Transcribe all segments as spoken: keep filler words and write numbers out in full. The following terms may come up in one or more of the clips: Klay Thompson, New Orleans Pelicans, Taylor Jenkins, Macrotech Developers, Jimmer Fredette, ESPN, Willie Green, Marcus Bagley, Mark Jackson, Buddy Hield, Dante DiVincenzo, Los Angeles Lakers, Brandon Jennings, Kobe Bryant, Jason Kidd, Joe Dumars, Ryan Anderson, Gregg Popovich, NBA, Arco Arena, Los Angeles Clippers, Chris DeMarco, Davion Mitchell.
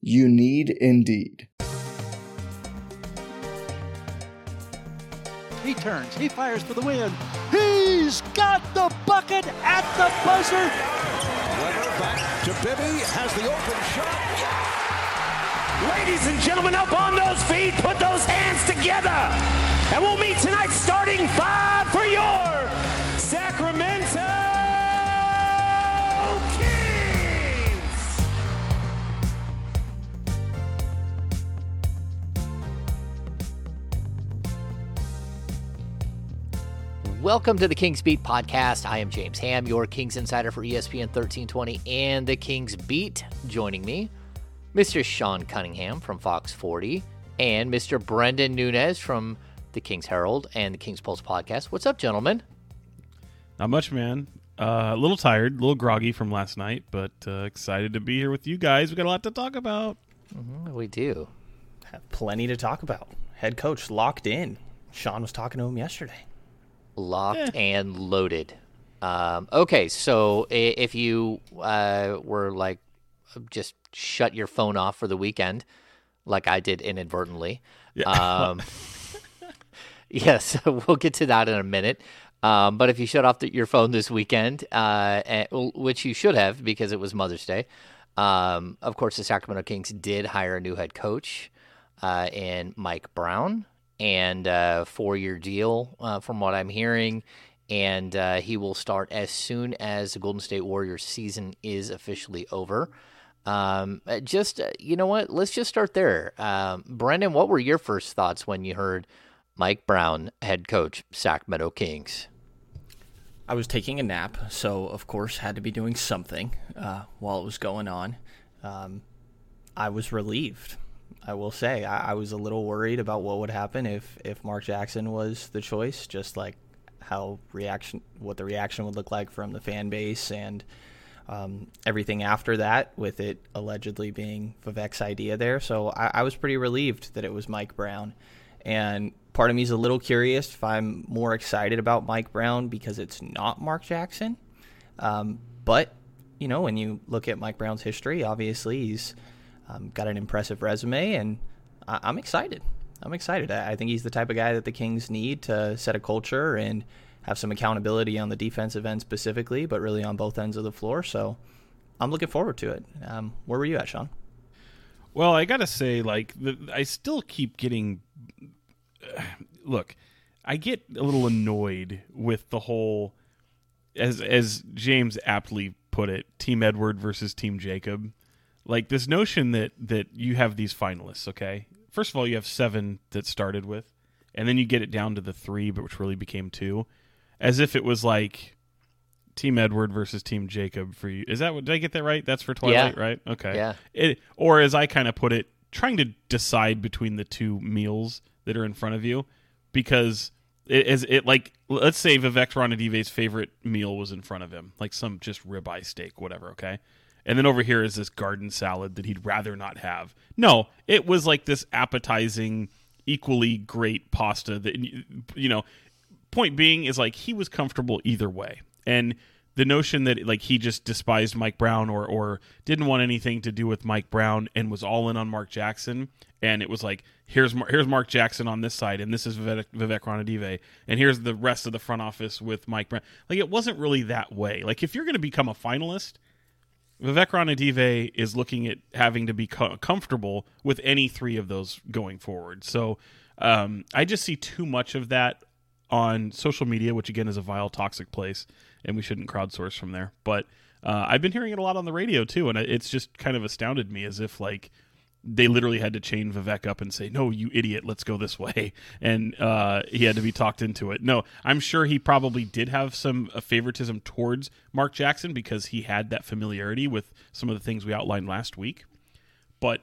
You need Indeed. He turns, he fires for the win. He's got the bucket at the buzzer. Weber back to Bibby, has the open shot. Ladies and gentlemen, up on those feet, put those hands together. And we'll meet tonight starting five for your Sacramento. Welcome to the Kings Beat podcast. I am James Ham, your Kings insider for E S P N thirteen twenty and the Kings Beat. Joining me, Mister Sean Cunningham from Fox forty and Mister Brendan Nunes from the Kings Herald and the Kings Pulse podcast. What's up, gentlemen? Not much, man. Uh, a little tired, a little groggy from last night, but uh, excited to be here with you guys. We've got a lot to talk about. Mm-hmm, we do. Have plenty to talk about. Head coach locked in. Sean was talking to him yesterday. Locked yeah. and loaded. Um, okay, so if you uh, were like, just shut your phone off for the weekend, like I did inadvertently. Yeah. Um, yes, we'll get to that in a minute. Um, but if you shut off the, your phone this weekend, uh, and, which you should have because it was Mother's Day, um, of course, the Sacramento Kings did hire a new head coach uh, in Mike Brown. And uh four-year deal uh, from what I'm hearing. And uh, he will start as soon as the Golden State Warriors season is officially over. Um, just, uh, you know what? Let's just start there. Um, Brendan, what were your first thoughts when you heard Mike Brown, head coach, Sacramento Kings? I was taking a nap, so, of course, had to be doing something uh, while it was going on. Um, I was relieved. I will say I, I was a little worried about what would happen if, if Mark Jackson was the choice, just like how reaction, what the reaction would look like from the fan base and um, everything after that, with it allegedly being Vivek's idea there. So I, I was pretty relieved that it was Mike Brown. And part of me is a little curious if I'm more excited about Mike Brown because it's not Mark Jackson. Um, but, you know, when you look at Mike Brown's history, obviously he's Um, got an impressive resume, and I- I'm excited. I'm excited. I-, I think he's the type of guy that the Kings need to set a culture and have some accountability on the defensive end specifically, but really on both ends of the floor. So I'm looking forward to it. Um, where were you at, Sean? Well, I got to say, like, the, I still keep getting uh, – look, I get a little annoyed with the whole, as as James aptly put it, Team Edward versus Team Jacob. Like this notion that, that you have these finalists, okay? First of all, you have seven that started with, and then you get it down to the three, but which really became two, as if it was like Team Edward versus Team Jacob for you. Is that what, did I get that right? That's for Twilight, yeah. Right? Okay. Yeah. It, or as I kind of put it, trying to decide between the two meals that are in front of you, because it, as it like let's say Vivek Ranadivé's favorite meal was in front of him, like some just ribeye steak, whatever. Okay. And then over here is this garden salad that he'd rather not have. No, it was like this appetizing, equally great pasta that, you know, point being is like he was comfortable either way. And the notion that like he just despised Mike Brown or or didn't want anything to do with Mike Brown and was all in on Mark Jackson. And it was like, here's here's Mark Jackson on this side, and this is Vivek, Vivek Ranadivé, and here's the rest of the front office with Mike Brown. Like it wasn't really that way. Like if you're going to become a finalist, Vivek Ranadivé is looking at having to be co- comfortable with any three of those going forward. So um, I just see too much of that on social media, which again is a vile, toxic place, and we shouldn't crowdsource from there. But uh, I've been hearing it a lot on the radio too, and it's just kind of astounded me, as if like they literally had to chain Vivek up and say, "No, you idiot, let's go this way," and uh, he had to be talked into it. No, I'm sure he probably did have some uh, favoritism towards Mark Jackson because he had that familiarity with some of the things we outlined last week. But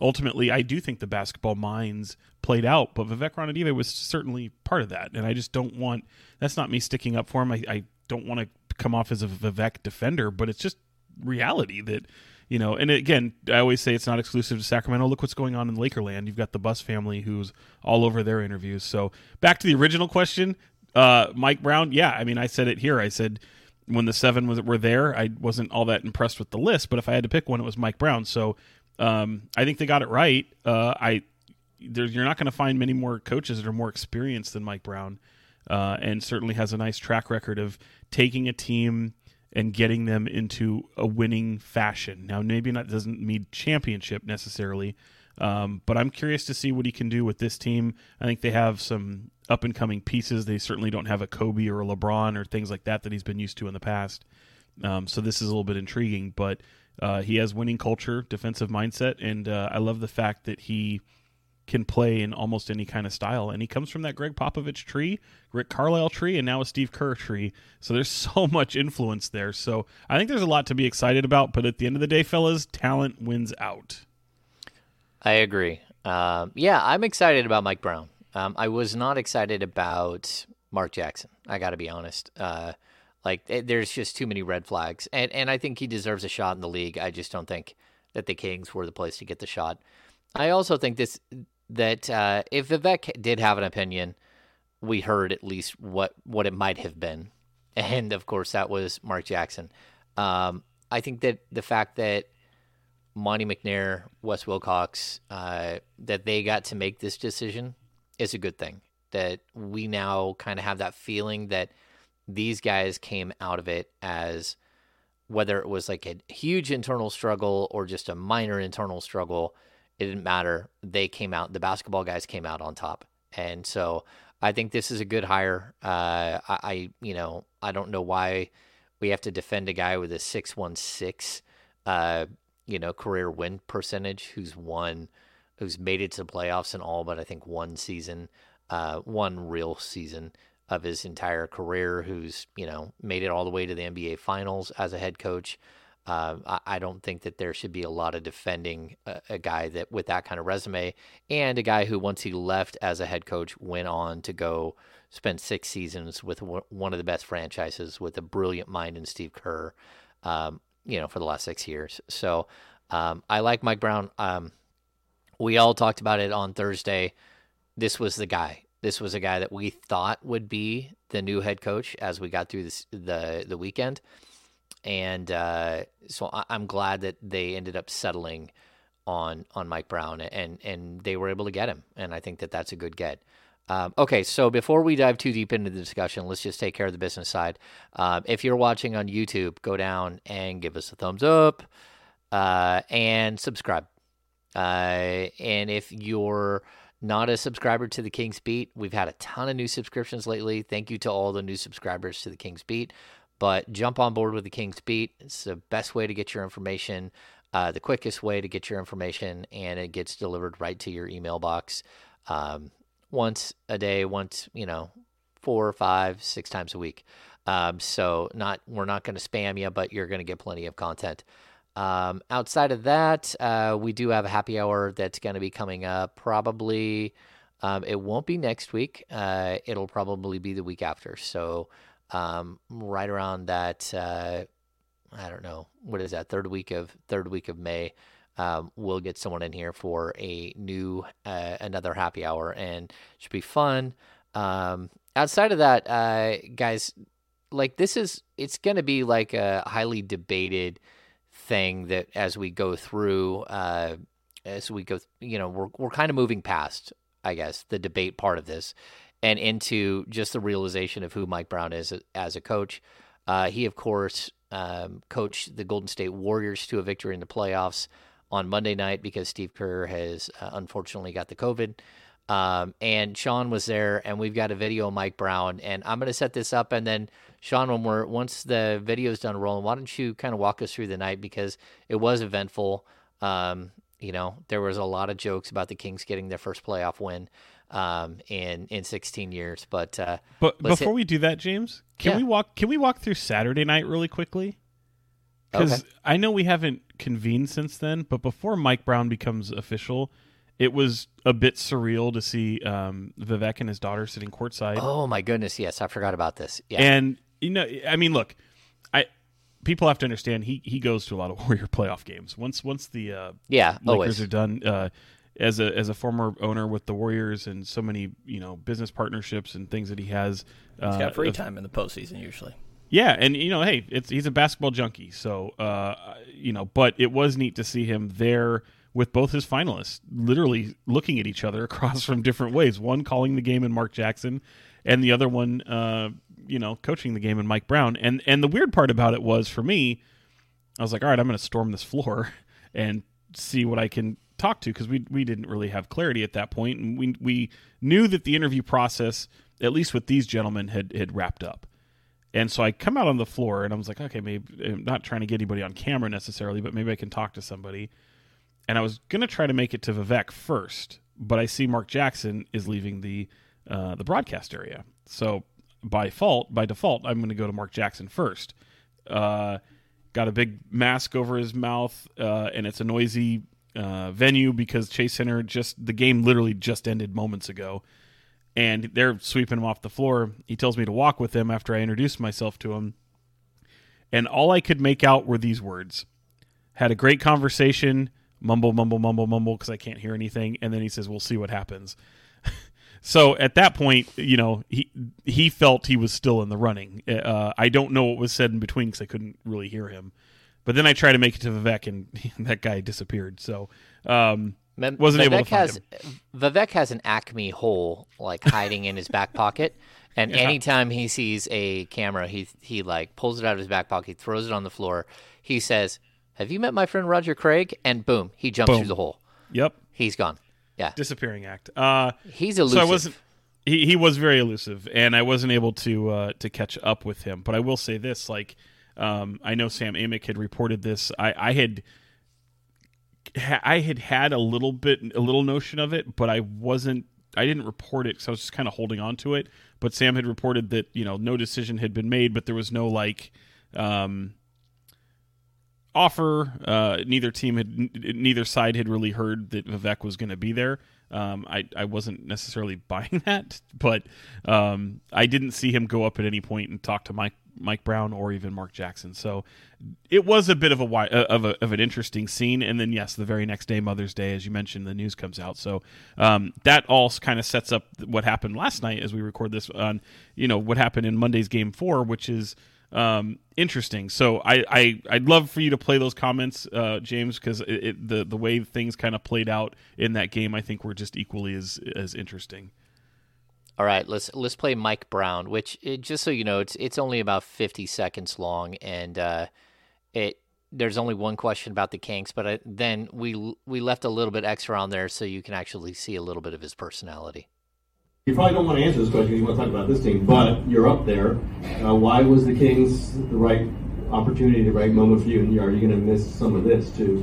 ultimately, I do think the basketball minds played out, but Vivek Ranadivé was certainly part of that, and I just don't want – that's not me sticking up for him. I, I don't want to come off as a Vivek defender, but it's just reality that – You know, and again, I always say it's not exclusive to Sacramento. Look what's going on in Lakerland. You've got the Bus family who's all over their interviews. So back to the original question, uh, Mike Brown. Yeah, I mean, I said it here. I said when the seven was, were there, I wasn't all that impressed with the list. But if I had to pick one, it was Mike Brown. So um, I think they got it right. Uh, I there's, you're not going to find many more coaches that are more experienced than Mike Brown, uh, and certainly has a nice track record of taking a team and getting them into a winning fashion. Now, maybe that doesn't mean championship necessarily, um, but I'm curious to see what he can do with this team. I think they have some up-and-coming pieces. They certainly don't have a Kobe or a LeBron or things like that that he's been used to in the past. Um, so this is a little bit intriguing, but uh, he has winning culture, defensive mindset, and uh, I love the fact that he can play in almost any kind of style. And he comes from that Gregg Popovich tree, Rick Carlisle tree, and now a Steve Kerr tree. So there's so much influence there. So I think there's a lot to be excited about. But at the end of the day, fellas, talent wins out. I agree. Um, yeah, I'm excited about Mike Brown. Um, I was not excited about Mark Jackson. I got to be honest. Uh, like, there's just too many red flags. And, and I think he deserves a shot in the league. I just don't think that the Kings were the place to get the shot. I also think this... that uh, if Vivek did have an opinion, we heard at least what, what it might have been. And, of course, that was Mark Jackson. Um, I think that the fact that Monty McNair, Wes Wilcox, uh, that they got to make this decision is a good thing, that we now kind of have that feeling that these guys came out of it as, whether it was like a huge internal struggle or just a minor internal struggle, it didn't matter. They came out, the basketball guys came out on top. And so I think this is a good hire. Uh, I, I, you know, I don't know why we have to defend a guy with a six one six, uh, you know, career win percentage, who's won, who's made it to the playoffs in all but I think one season, uh, one real season of his entire career, who's, you know, made it all the way to the N B A Finals as a head coach. Uh, I don't think that there should be a lot of defending a, a guy that with that kind of resume, and a guy who, once he left as a head coach, went on to go spend six seasons with w- one of the best franchises, with a brilliant mind in Steve Kerr, um, you know, for the last six years. So um, I like Mike Brown. Um, we all talked about it on Thursday. This was the guy. This was a guy that we thought would be the new head coach as we got through this, the the weekend. And uh, so I'm glad that they ended up settling on on Mike Brown, and, and they were able to get him. And I think that that's a good get. Um, okay, so before we dive too deep into the discussion, let's just take care of the business side. Uh, if you're watching on YouTube, go down and give us a thumbs up uh, and subscribe. Uh, and if you're not a subscriber to the Kings Beat, we've had a ton of new subscriptions lately. Thank you to all the new subscribers to the Kings Beat. But jump on board with the Kings Beat. It's the best way to get your information, uh, the quickest way to get your information, and it gets delivered right to your email box um, once a day, once, you know, four, five, six times a week. Um, so not we're not going to spam you, but you're going to get plenty of content. Um, outside of that, uh, we do have a happy hour that's going to be coming up probably. Um, it won't be next week. Uh, it'll probably be the week after. So... Um, right around that, uh, I don't know, what is that? Third week of third week of May. Um, we'll get someone in here for a new, uh, another happy hour, and it should be fun. Um, outside of that, uh, guys, like this is, it's going to be like a highly debated thing that as we go through, uh, as we go, th- you know, we're, we're kind of moving past, I guess, the debate part of this, and into just the realization of who Mike Brown is as a coach. Uh, he, of course, um, coach the Golden State Warriors to a victory in the playoffs on Monday night because Steve Kerr has uh, unfortunately got the COVID. Um, and Sean was there, and we've got a video of Mike Brown, and I'm going to set this up. And then Sean, when we're, once the video is done rolling, why don't you kind of walk us through the night, because it was eventful. Um, you know, there was a lot of jokes about the Kings getting their first playoff win, um, in, in sixteen years. But, uh, but before hit- we do that, James, can yeah. we walk, can we walk through Saturday night really quickly? Because okay. I know we haven't convened since then, but before Mike Brown becomes official, it was a bit surreal to see um, Vivek and his daughter sitting courtside. Oh, my goodness. Yes, I forgot about this. Yeah. And, you know, I mean, look, I people have to understand he he goes to a lot of Warrior playoff games. Once once the uh, yeah, Lakers always. are done, uh, as a as a former owner with the Warriors and so many, you know, business partnerships and things that he has. Uh, He's got free time in the postseason usually. Yeah, and, you know, hey, it's he's a basketball junkie. So, uh, you know, but it was neat to see him there with both his finalists literally looking at each other across from different ways, one calling the game in Mark Jackson and the other one, uh, you know, coaching the game in Mike Brown. And and the weird part about it was, for me, I was like, all right, I'm going to storm this floor and see what I can talk to, because we we didn't really have clarity at that point. And we we knew that the interview process, at least with these gentlemen, had had wrapped up. And so I come out on the floor and I was like, okay, maybe I'm not trying to get anybody on camera necessarily, but maybe I can talk to somebody. And I was going to try to make it to Vivek first, but I see Mark Jackson is leaving the uh, the broadcast area. So by fault, by default, I'm going to go to Mark Jackson first. Uh, got a big mask over his mouth, uh, and it's a noisy uh, venue because Chase Center, just the game literally just ended moments ago, and they're sweeping him off the floor. He tells me to walk with him after I introduced myself to him, and all I could make out were these words. Had a great conversation. Mumble, mumble, mumble, mumble, because I can't hear anything. And then he says, we'll see what happens. So at that point, you know, he he felt he was still in the running. Uh, I don't know what was said in between because I couldn't really hear him. But then I tried to make it to Vivek, and that guy disappeared. So um, wasn't Vivek able to find has, him. Vivek has an Acme hole, like, hiding in his back pocket. And yeah. anytime he sees a camera, he, he like, pulls it out of his back pocket, throws it on the floor. He says, have you met my friend Roger Craig? And boom, he jumps boom. through the hole. Yep. He's gone. Yeah. Disappearing act. Uh, He's elusive. So I wasn't, he, he was very elusive, and I wasn't able to uh, to catch up with him. But I will say this, like, um, I know Sam Amick had reported this. I, I had ha, I had had a little bit, a little notion of it, but I wasn't, I didn't report it, so I was just kind of holding on to it. But Sam had reported that, you know, no decision had been made, but there was no, like, um, offer. Uh, neither team had, neither side had really heard that Vivek was going to be there. Um, I, I wasn't necessarily buying that, but um, I didn't see him go up at any point and talk to Mike Mike Brown or even Mark Jackson. So it was a bit of a of a of an interesting scene. And then yes, the very next day, Mother's Day, as you mentioned, the news comes out. So um, that all kind of sets up what happened last night as we record this on, you know, what happened in Monday's game four, which is. Um, interesting. So I, I, I'd love for you to play those comments, uh, James, because the, the way things kind of played out in that game, I think were just equally as, as interesting. All right, let's, let's play Mike Brown, which it, just so you know, it's, it's only about fifty seconds long. And, uh, it, there's only one question about the Kings, but I, then we, we left a little bit extra on there so you can actually see a little bit of his personality. You probably don't want to answer this question because you want to talk about this team, but you're up there. Uh, why was the Kings the right opportunity, the right moment for you, and are you going to miss some of this too?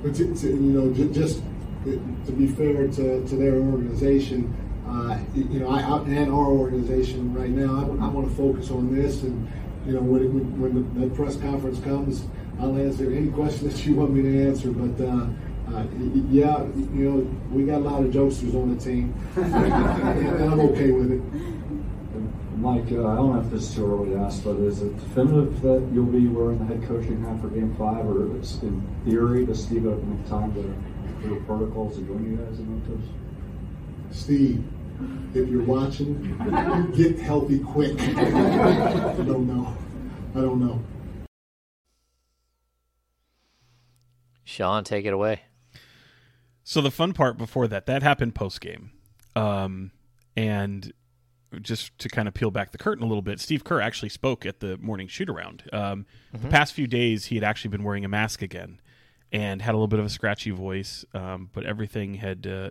But to, to, you know, j- just to be fair to, to their organization, uh, you know, I, I, and our organization right now, I, I want to focus on this. And you know, when it, when the, the press conference comes, I'll answer any question that you want me to answer. But. Uh, Uh, yeah, you know, we got a lot of jokesters on the team, and I'm okay with it. Mike, uh, I don't know if this is too early to ask, but is it definitive that you'll be wearing the head coaching hat for Game Five, or is in theory does Steve have enough time to do protocols to join you guys in Memphis? Steve, if you're watching, you get healthy quick. I don't know. I don't know. Sean, take it away. So the fun part before that, that happened post game. Um, and just to kind of peel back the curtain a little bit, Steve Kerr actually spoke at the morning shoot-around. Um, mm-hmm. The past few days, he had actually been wearing a mask again and had a little bit of a scratchy voice, um, but everything had, uh,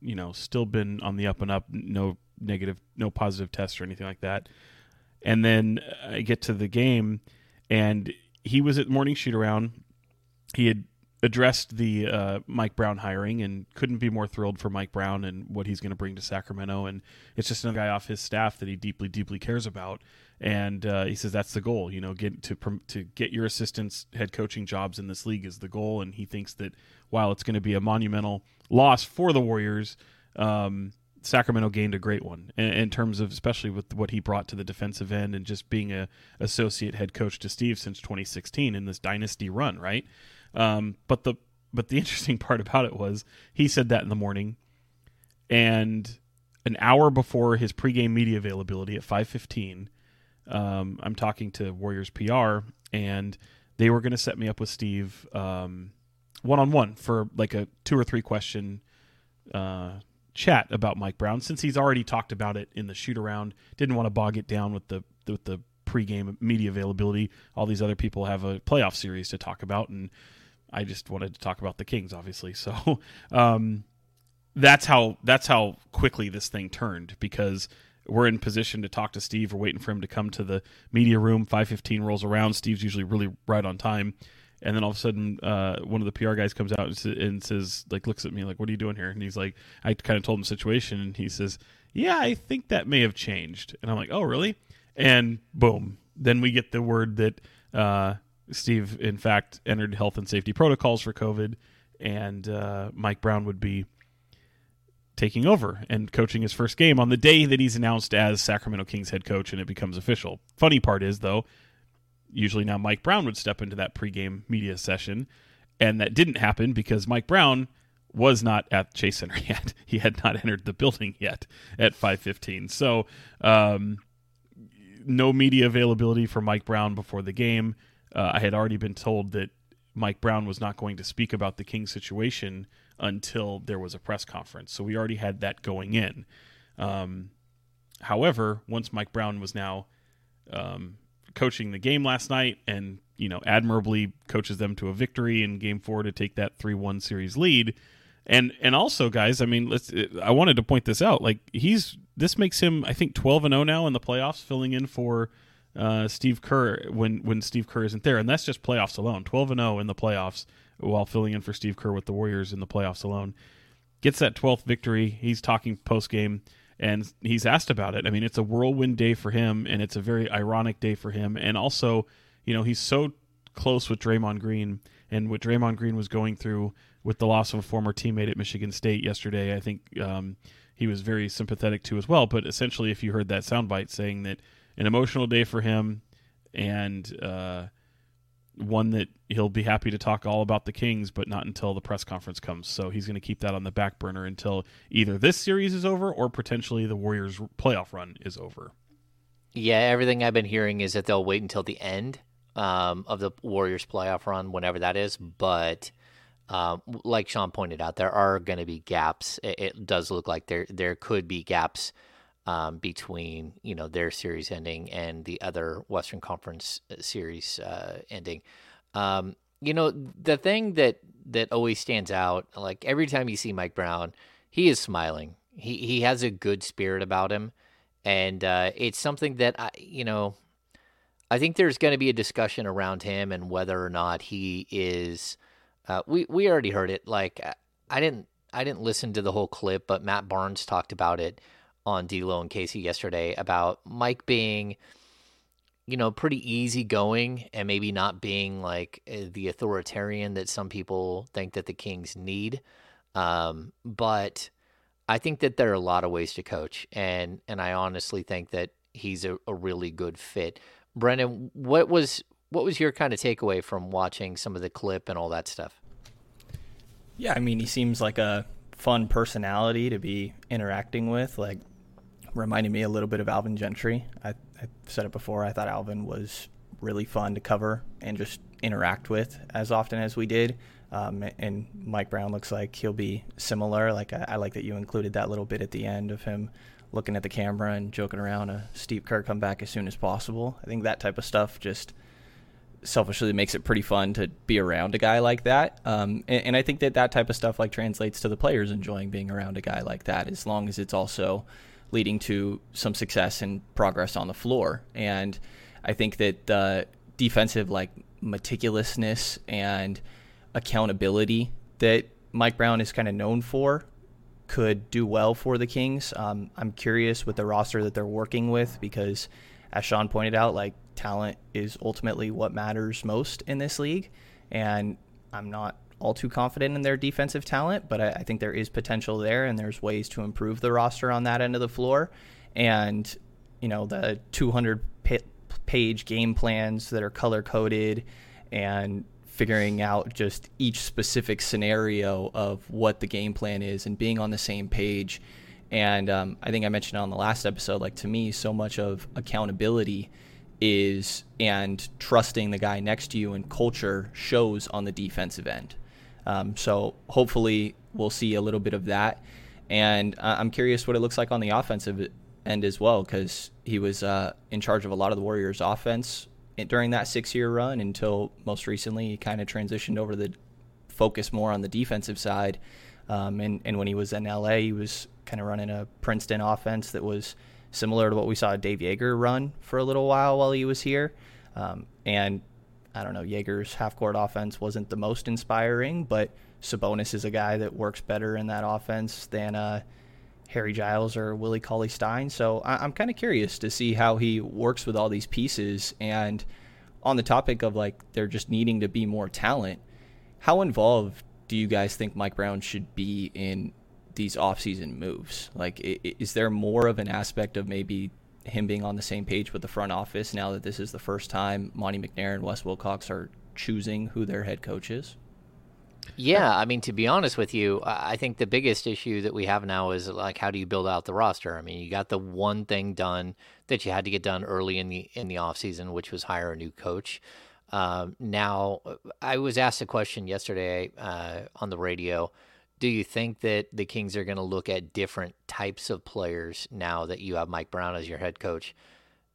you know, still been on the up and up, no negative, no positive tests or anything like that. And then I get to the game, and he was at the morning shoot-around. He had addressed the uh, Mike Brown hiring and couldn't be more thrilled for Mike Brown and what he's going to bring to Sacramento. And it's just another guy off his staff that he deeply, deeply cares about. And uh, he says that's the goal, you know, get to to get your assistants head coaching jobs in this league is the goal. And he thinks that while it's going to be a monumental loss for the Warriors, um, Sacramento gained a great one in, in terms of especially with what he brought to the defensive end and just being a associate head coach to Steve since twenty sixteen in this dynasty run, right? Um, but the but the interesting part about it was he said that in the morning, and an hour before his pregame media availability at five fifteen, um, I'm talking to Warriors P R, and they were going to set me up with Steve um, one-on-one for like a two- or three-question uh, chat about Mike Brown, since he's already talked about it in the shoot-around, didn't want to bog it down with the with the pregame media availability. All these other people have a playoff series to talk about, and I just wanted to talk about the Kings, obviously. So um, that's how that's how quickly this thing turned, because we're in position to talk to Steve. We're waiting for him to come to the media room. five fifteen rolls around. Steve's usually really right on time. And then all of a sudden, uh, one of the P R guys comes out and says, like, looks at me like, what are you doing here? And he's like, I kind of told him the situation. And he says, yeah, I think that may have changed. And I'm like, oh, really? And boom, then we get the word that uh, Steve, in fact, entered health and safety protocols for COVID, and uh, Mike Brown would be taking over and coaching his first game on the day that he's announced as Sacramento Kings head coach, and it becomes official. Funny part is, though, usually now Mike Brown would step into that pregame media session, and that didn't happen because Mike Brown was not at Chase Center yet. He had not entered the building yet at five fifteen. So, um... no media availability for Mike Brown before the game. Uh, I had already been told that Mike Brown was not going to speak about the Kings situation until there was a press conference. So we already had that going in. Um, however, once Mike Brown was now um, coaching the game last night and, you know, admirably coaches them to a victory in game four to take that three one series lead. And, and also guys, I mean, let's, I wanted to point this out. Like he's, This makes him, I think, twelve and oh now in the playoffs, filling in for uh, Steve Kerr when, when Steve Kerr isn't there. And that's just playoffs alone. twelve and oh in the playoffs while filling in for Steve Kerr with the Warriors in the playoffs alone. Gets that twelfth victory. He's talking post-game, and he's asked about it. I mean, it's a whirlwind day for him, and it's a very ironic day for him. And also, you know, he's so close with Draymond Green, and what Draymond Green was going through with the loss of a former teammate at Michigan State yesterday, I think um, – he was very sympathetic to as well. But essentially, if you heard that soundbite saying that an emotional day for him and uh, one that he'll be happy to talk all about the Kings, but not until the press conference comes. So he's going to keep that on the back burner until either this series is over or potentially the Warriors playoff run is over. Yeah, everything I've been hearing is that they'll wait until the end um, of the Warriors playoff run, whenever that is. But Um, like Sean pointed out, there are going to be gaps. It, it does look like there there could be gaps um, between, you know, their series ending and the other Western Conference series uh, ending. Um, you know, the thing that, that always stands out, like every time you see Mike Brown, he is smiling. He he has a good spirit about him, and uh, it's something that I you know I think there's going to be a discussion around him and whether or not he is. Uh, we we already heard it. Like I didn't I didn't listen to the whole clip, but Matt Barnes talked about it on D'Lo and Casey yesterday about Mike being, you know, pretty easygoing and maybe not being like the authoritarian that some people think that the Kings need. Um, but I think that there are a lot of ways to coach, and and I honestly think that he's a, a really good fit. Brendan, what was? What was your kind of takeaway from watching some of the clip and all that stuff? Yeah, I mean, he seems like a fun personality to be interacting with. Like, reminded me a little bit of Alvin Gentry. I, I said it before. I thought Alvin was really fun to cover and just interact with as often as we did. Um, and Mike Brown looks like he'll be similar. Like, I, I like that you included that little bit at the end of him looking at the camera and joking around, uh, Steve Kerr come back as soon as possible. I think that type of stuff just selfishly makes it pretty fun to be around a guy like that. Um, and, and I think that that type of stuff like translates to the players enjoying being around a guy like that, as long as it's also leading to some success and progress on the floor. And I think that the defensive like meticulousness and accountability that Mike Brown is kind of known for could do well for the Kings. Um, I'm curious with the roster that they're working with, because as Sean pointed out, like talent is ultimately what matters most in this league. And I'm not all too confident in their defensive talent, but I, I think there is potential there, and there's ways to improve the roster on that end of the floor. And, you know, the two hundred page game plans that are color coded and figuring out just each specific scenario of what the game plan is and being on the same page. And um, I think I mentioned on the last episode, like to me, so much of accountability is and trusting the guy next to you and culture shows on the defensive end. Um, so hopefully we'll see a little bit of that. And uh, I'm curious what it looks like on the offensive end as well, because he was uh, in charge of a lot of the Warriors offense during that six-year run until most recently he kind of transitioned over to the focus more on the defensive side. Um, and, and when he was in L A, he was kind of running a Princeton offense that was similar to what we saw Dave Joerger run for a little while while he was here. Um, and I don't know, Joerger's half-court offense wasn't the most inspiring, but Sabonis is a guy that works better in that offense than uh, Harry Giles or Willie Cauley-Stein. So I- I'm kind of curious to see how he works with all these pieces. And on the topic of, like, there just needing to be more talent, how involved do you guys think Mike Brown should be in these offseason moves? Like, is there more of an aspect of maybe him being on the same page with the front office now that this is the first time Monty McNair and Wes Wilcox are choosing who their head coach is? Yeah, I mean, to be honest with you, I think the biggest issue that we have now is, like, how do you build out the roster? I mean, you got the one thing done that you had to get done early in the in the offseason, which was hire a new coach. Um, now, I was asked a question yesterday uh, on the radio. Do you think that the Kings are going to look at different types of players now that you have Mike Brown as your head coach?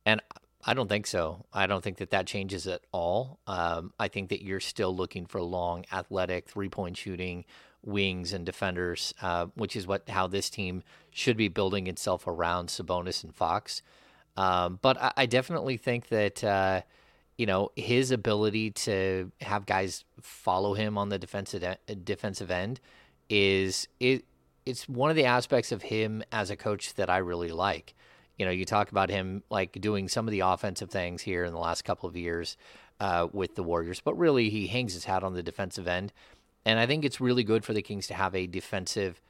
And I don't think so. I don't think that that changes at all. Um, I think that you're still looking for long, athletic, three-point shooting, wings, and defenders, uh, which is what how this team should be building itself around Sabonis and Fox. Um, but I, I definitely think that uh, you know, his ability to have guys follow him on the defensive defensive end is it it's one of the aspects of him as a coach that I really like. You know, you talk about him like doing some of the offensive things here in the last couple of years uh, with the Warriors, but really he hangs his hat on the defensive end. And I think it's really good for the Kings to have a defensive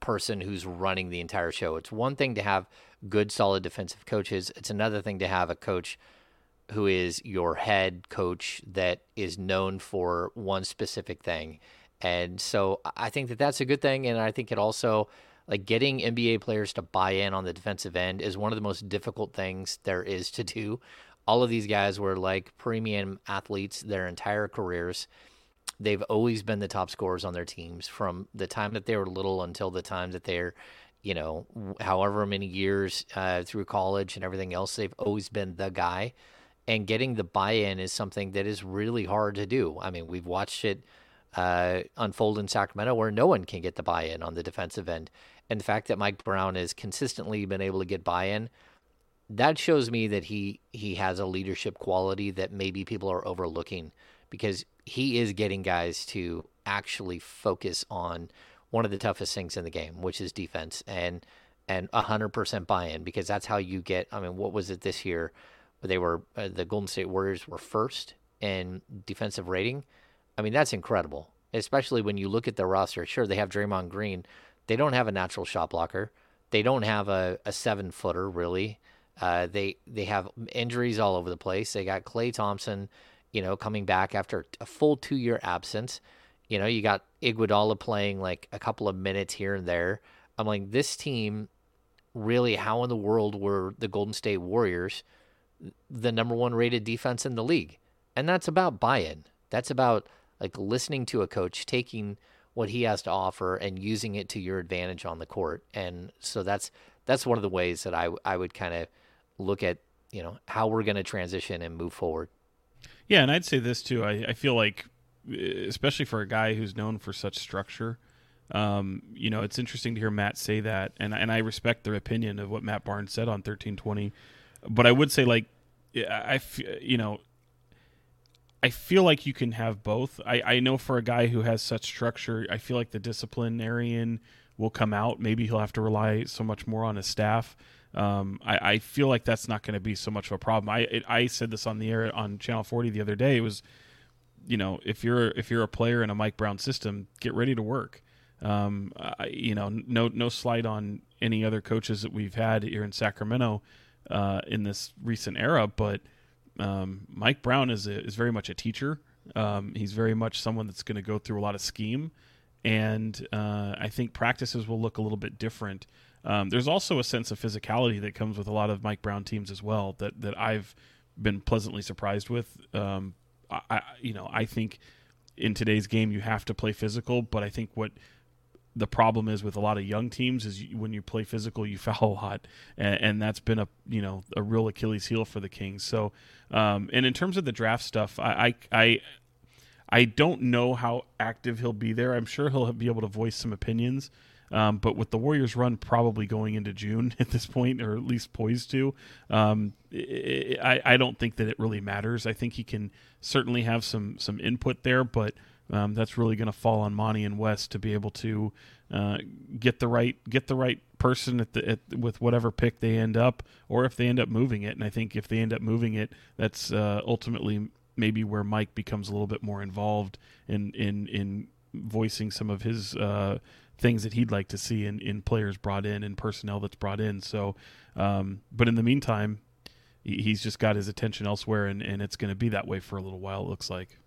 person who's running the entire show. It's one thing to have good, solid defensive coaches. It's another thing to have a coach who is your head coach that is known for one specific thing. And so I think that that's a good thing. And I think it also, like, getting N B A players to buy in on the defensive end is one of the most difficult things there is to do. All of these guys were like premium athletes their entire careers. They've always been the top scorers on their teams from the time that they were little until the time that they're, you know, however many years uh, through college and everything else, they've always been the guy. And getting the buy-in is something that is really hard to do. I mean, we've watched it Uh, unfold in Sacramento where no one can get the buy-in on the defensive end. And the fact that Mike Brown has consistently been able to get buy-in, that shows me that he he has a leadership quality that maybe people are overlooking, because he is getting guys to actually focus on one of the toughest things in the game, which is defense, and and one hundred percent buy-in, because that's how you get, I mean, what was it this year? They were, uh, the Golden State Warriors were first in defensive rating. I mean, that's incredible, especially when you look at the roster. Sure, they have Draymond Green. They don't have a natural shot blocker. They don't have a, a seven-footer, really. Uh, they they have injuries all over the place. They got Klay Thompson, you know, coming back after a full two-year absence. You know, you got Iguodala playing, like, a couple of minutes here and there. I'm like, this team, really, how in the world were the Golden State Warriors the number one rated defense in the league? And that's about buy-in. That's about, like, listening to a coach, taking what he has to offer and using it to your advantage on the court. And so that's that's one of the ways that I I would kind of look at, you know, how we're going to transition and move forward. Yeah, and I'd say this too. I, I feel like, especially for a guy who's known for such structure, um, you know, it's interesting to hear Matt say that, and and I respect their opinion of what Matt Barnes said on thirteen twenty. But I would say, like, I you know, I feel like you can have both. I, I know for a guy who has such structure, I feel like the disciplinarian will come out. Maybe he'll have to rely so much more on his staff. Um, I, I feel like that's not going to be so much of a problem. I it, I said this on the air on Channel forty the other day. It was, you know, if you're if you're a player in a Mike Brown system, get ready to work. Um, I, you know, no no slight on any other coaches that we've had here in Sacramento uh, in this recent era, but um, Mike Brown is a, is very much a teacher. Um, he's very much someone that's going to go through a lot of scheme, and uh, I think practices will look a little bit different. Um, there's also a sense of physicality that comes with a lot of Mike Brown teams as well that, that I've been pleasantly surprised with. Um, I, I, you know, I think in today's game you have to play physical, but I think what the problem is with a lot of young teams is you, when you play physical, you foul a lot, and, and that's been a you know a real Achilles heel for the Kings. So, um, and in terms of the draft stuff, I I. I I don't know how active he'll be there. I'm sure he'll be able to voice some opinions. Um, but with the Warriors run probably going into June at this point, or at least poised to, um, it, I, I don't think that it really matters. I think he can certainly have some some input there, but um, that's really going to fall on Monty and Wes to be able to uh, get the right get the right person at the at, with whatever pick they end up, or if they end up moving it. And I think if they end up moving it, that's uh, ultimately maybe where Mike becomes a little bit more involved in in in voicing some of his uh, things that he'd like to see in, in players brought in and personnel that's brought in. So, um, but in the meantime, he's just got his attention elsewhere, and, and it's going to be that way for a little while, it looks like.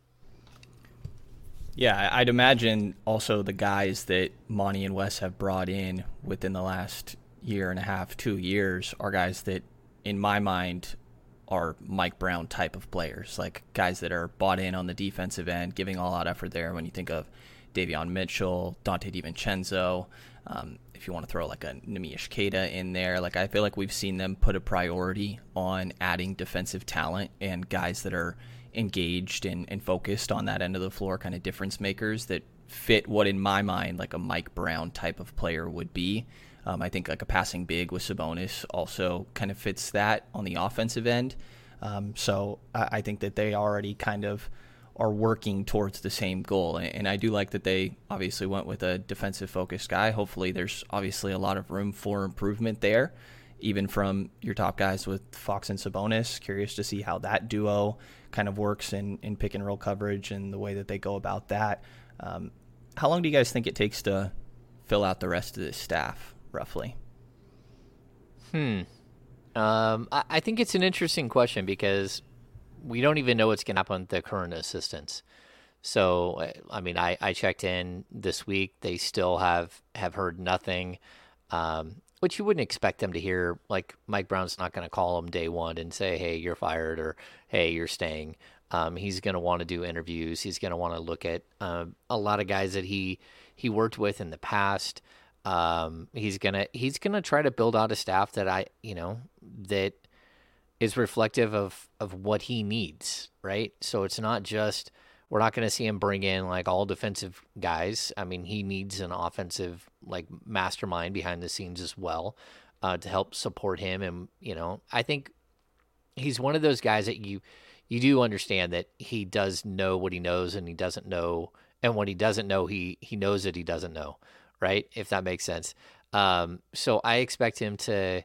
Yeah, I'd imagine also the guys that Monty and Wes have brought in within the last year and a half, two years, are guys that, in my mind, are Mike Brown type of players, like guys that are bought in on the defensive end, giving all out effort there. When you think of Davion Mitchell, Dante DiVincenzo, um, if you want to throw like a Nimi Ishketa in there, like I feel like we've seen them put a priority on adding defensive talent and guys that are engaged and, and focused on that end of the floor, kind of difference makers that fit what in my mind like a Mike Brown type of player would be. Um, I think like a passing big with Sabonis also kind of fits that on the offensive end. Um, so I, I think that they already kind of are working towards the same goal. And, and I do like that they obviously went with a defensive focused guy. Hopefully there's obviously a lot of room for improvement there, even from your top guys with Fox and Sabonis. Curious to see how that duo kind of works in, in pick and roll coverage and the way that they go about that. Um, how long do you guys think it takes to fill out the rest of this staff? Roughly. Hmm. Um, I, I think it's an interesting question because we don't even know what's going to happen with the current assistants. So, I mean, I, I checked in this week. They still have, have heard nothing, um, which you wouldn't expect them to hear. Like, Mike Brown's not going to call them day one and say, hey, you're fired, or hey, you're staying. Um, he's going to want to do interviews. He's going to want to look at um, a lot of guys that he, he worked with in the past. Um, he's gonna, he's gonna try to build out a staff that I, you know, that is reflective of, of what he needs. Right. So it's not just, we're not going to see him bring in like all defensive guys. I mean, he needs an offensive, like, mastermind behind the scenes as well, uh, to help support him. And, you know, I think he's one of those guys that you, you do understand that he does know what he knows, and he doesn't know. And what he doesn't know, he, he knows that he doesn't know. Right, if that makes sense. Um, so I expect him to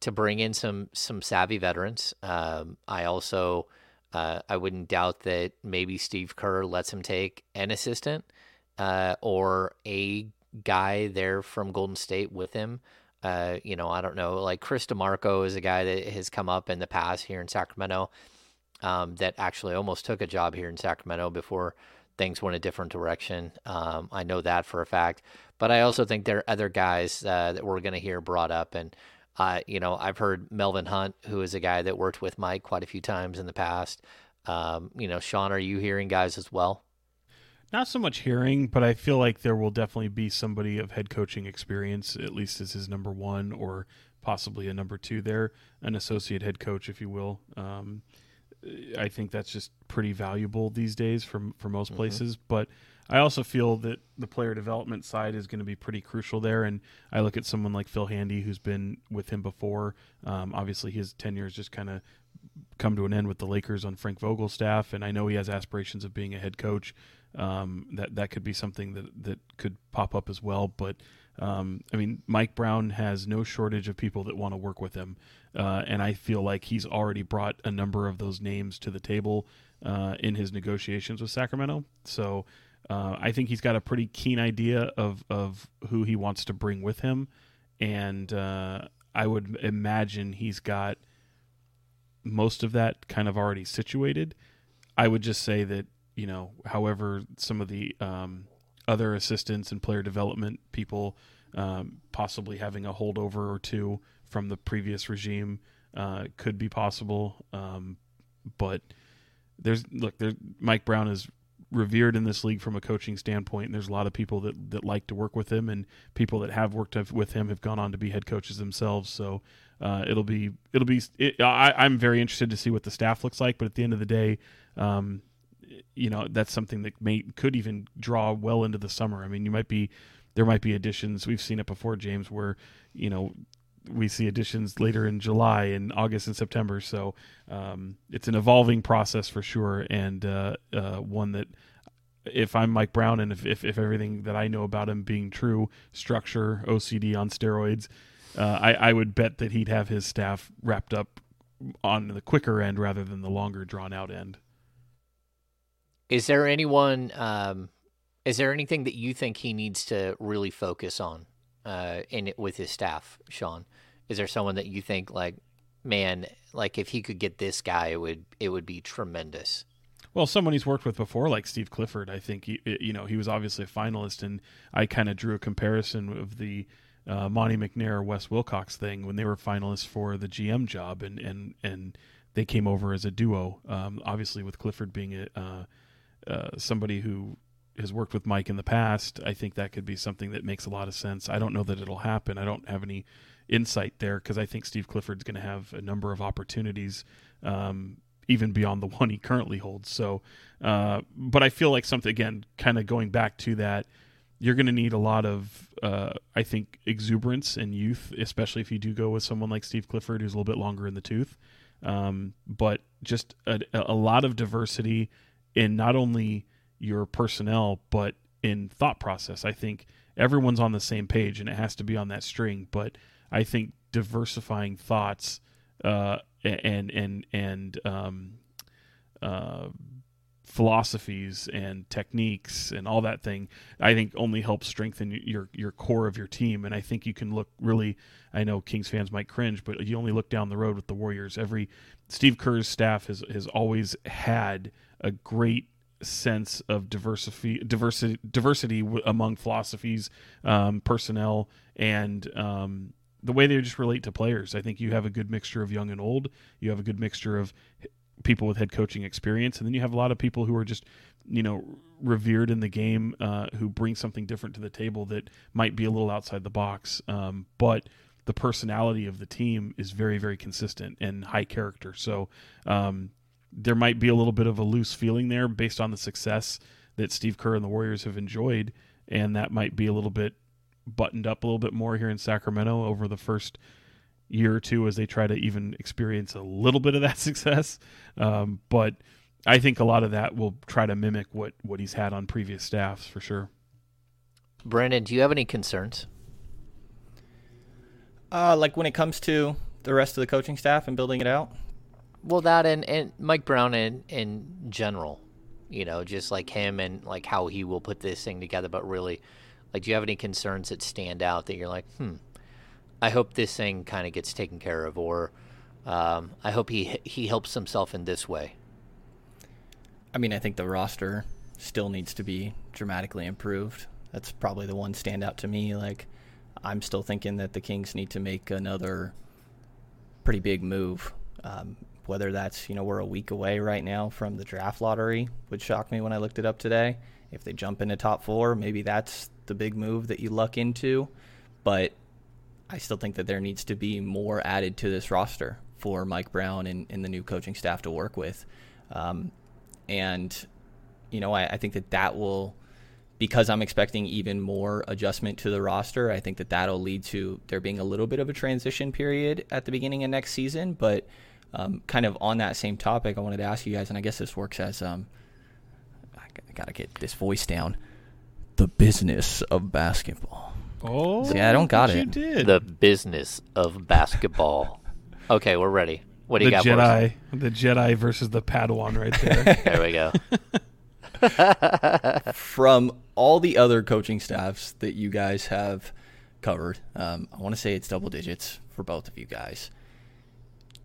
to bring in some some savvy veterans. Um, I also uh, I wouldn't doubt that maybe Steve Kerr lets him take an assistant uh, or a guy there from Golden State with him. Uh, you know, I don't know. Like Chris DeMarco is a guy that has come up in the past here in Sacramento um, that actually almost took a job here in Sacramento before things went a different direction. Um, I know that for a fact. But I also think there are other guys uh, that we're going to hear brought up. And, uh, you know, I've heard Melvin Hunt, who is a guy that worked with Mike quite a few times in the past. Um, you know, Sean, are you hearing guys as well? not so much hearing, but I feel like there will definitely be somebody of head coaching experience, at least as his number one or possibly a number two there, an associate head coach, if you will. Um, I think that's just pretty valuable these days for, for most mm-hmm. places. But I also feel that the player development side is going to be pretty crucial there. And I look at someone like Phil Handy, who's been with him before. Um, obviously, his tenure has just kind of come to an end with the Lakers on Frank Vogel's staff. And I know he has aspirations of being a head coach. Um, that, that could be something that, that could pop up as well. But, um, I mean, Mike Brown has no shortage of people that want to work with him. Uh, and I feel like he's already brought a number of those names to the table uh, in his negotiations with Sacramento. So, Uh, I think he's got a pretty keen idea of, of who he wants to bring with him, and uh, I would imagine he's got most of that kind of already situated. I would just say that, you know, however some of the um, other assistants and player development people um, possibly having a holdover or two from the previous regime uh, could be possible, um, but there's look, there's, Mike Brown is revered in this league from a coaching standpoint, and there's a lot of people that, that like to work with him, and people that have worked with him have gone on to be head coaches themselves. So uh, it'll be it'll be it, I, I'm very interested to see what the staff looks like, but at the end of the day, um, you know, that's something that may could even draw well into the summer. I mean, you might be there might be additions. We've seen it before, James, where, you know, we see additions later in July and August and September. So um, it's an evolving process for sure. And uh, uh, one that if I'm Mike Brown and if, if, if everything that I know about him being true, structure, O C D on steroids, uh, I, I would bet that he'd have his staff wrapped up on the quicker end rather than the longer drawn out end. Is there anyone, um, is there anything that you think he needs to really focus on? Uh, in it with his staff, Sean, is there someone that you think like, man, like if he could get this guy, it would it would be tremendous? Well, someone he's worked with before, like Steve Clifford, I think he, you know, he was obviously a finalist, and I kind of drew a comparison of the uh, Monty McNair, Wes Wilcox thing when they were finalists for the G M job, and and and they came over as a duo. Um, obviously, with Clifford being a uh, uh, somebody who has worked with Mike in the past, I think that could be something that makes a lot of sense. I don't know that it'll happen. I don't have any insight there because I think Steve Clifford's going to have a number of opportunities, um, even beyond the one he currently holds. So, uh, but I feel like something, again, kind of going back to that, you're going to need a lot of, uh, I think, exuberance and youth, especially if you do go with someone like Steve Clifford, who's a little bit longer in the tooth. Um, but just a, a lot of diversity in not only your personnel, but in thought process. I think everyone's on the same page and it has to be on that string, but I think diversifying thoughts uh, and, and, and um, uh, philosophies and techniques and all that thing, I think only helps strengthen your, your core of your team. And I think you can look really, I know Kings fans might cringe, but you only look down the road with the Warriors. Every Steve Kerr's staff has, has always had a great sense of diversity diversity diversity among philosophies, um personnel, and um the way they just relate to players. I think you have a good mixture of young and old, you have a good mixture of people with head coaching experience, and then you have a lot of people who are just, you know, revered in the game, uh who bring something different to the table that might be a little outside the box, um but the personality of the team is very, very consistent and high character. So um there might be a little bit of a loose feeling there based on the success that Steve Kerr and the Warriors have enjoyed, and that might be a little bit buttoned up a little bit more here in Sacramento over the first year or two as they try to even experience a little bit of that success. Um, but I think a lot of that will try to mimic what, what he's had on previous staffs for sure. Brendan, do you have any concerns? Uh, like when it comes to the rest of the coaching staff and building it out? Well, that and, and Mike Brown in, in general, you know, just like him and like how he will put this thing together. But really, like, do you have any concerns that stand out that you're like, hmm, I hope this thing kind of gets taken care of, or um, I hope he he helps himself in this way? I mean, I think the roster still needs to be dramatically improved. That's probably the one standout to me. Like, I'm still thinking that the Kings need to make another pretty big move. Um, Whether that's, you know, we're a week away right now from the draft lottery, which shocked me when I looked it up today, If they jump into top four, maybe that's the big move that you luck into. But I still think that there needs to be more added to this roster for Mike Brown and, and the new coaching staff to work with. Um, and, you know, I, I think that that will, because I'm expecting even more adjustment to the roster, I think that that'll lead to there being a little bit of a transition period at the beginning of next season. But um, kind of on that same topic, I wanted to ask you guys, and I guess this works as um, I got to get this voice down, the business of basketball. Oh, see, I don't got it. You did. The business of basketball. Okay, we're ready. What do you the got Jedi, for us? The Jedi versus the Padawan right there. There we go. From all the other coaching staffs that you guys have covered, um, I want to say it's double digits for both of you guys.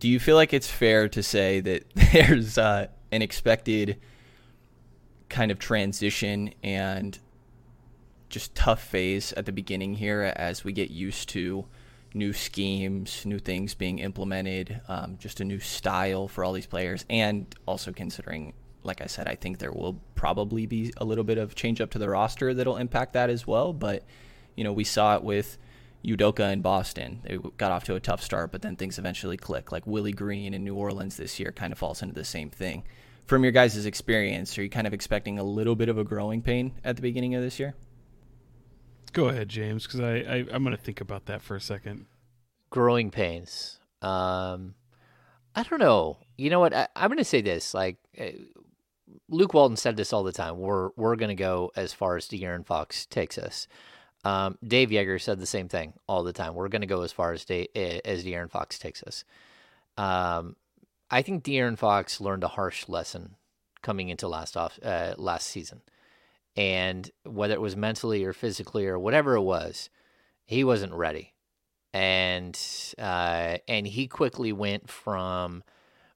Do you feel like it's fair to say that there's uh, an expected kind of transition and just tough phase at the beginning here as we get used to new schemes, new things being implemented, um, just a new style for all these players? And also considering, like I said, I think there will probably be a little bit of change up to the roster that'll impact that as well. But, you know, we saw it with Udoka in Boston. They got off to a tough start, but then things eventually click. Like Willie Green in New Orleans this year kind of falls into the same thing. From your guys' experience, are you kind of expecting a little bit of a growing pain at the beginning of this year? Go ahead, James, because I, I, I'm going to think about that for a second. Growing pains. Um, I don't know. You know what? I, I'm going to say this. Like Luke Walton said this all the time. We're we're going to go as far as De'Aaron Fox takes us. Um, Dave Joerger said the same thing all the time. We're going to go as far as, De- as De'Aaron Fox takes us. Um, I think De'Aaron Fox learned a harsh lesson coming into last off uh, last season. And whether it was mentally or physically or whatever it was, he wasn't ready. And uh, and he quickly went from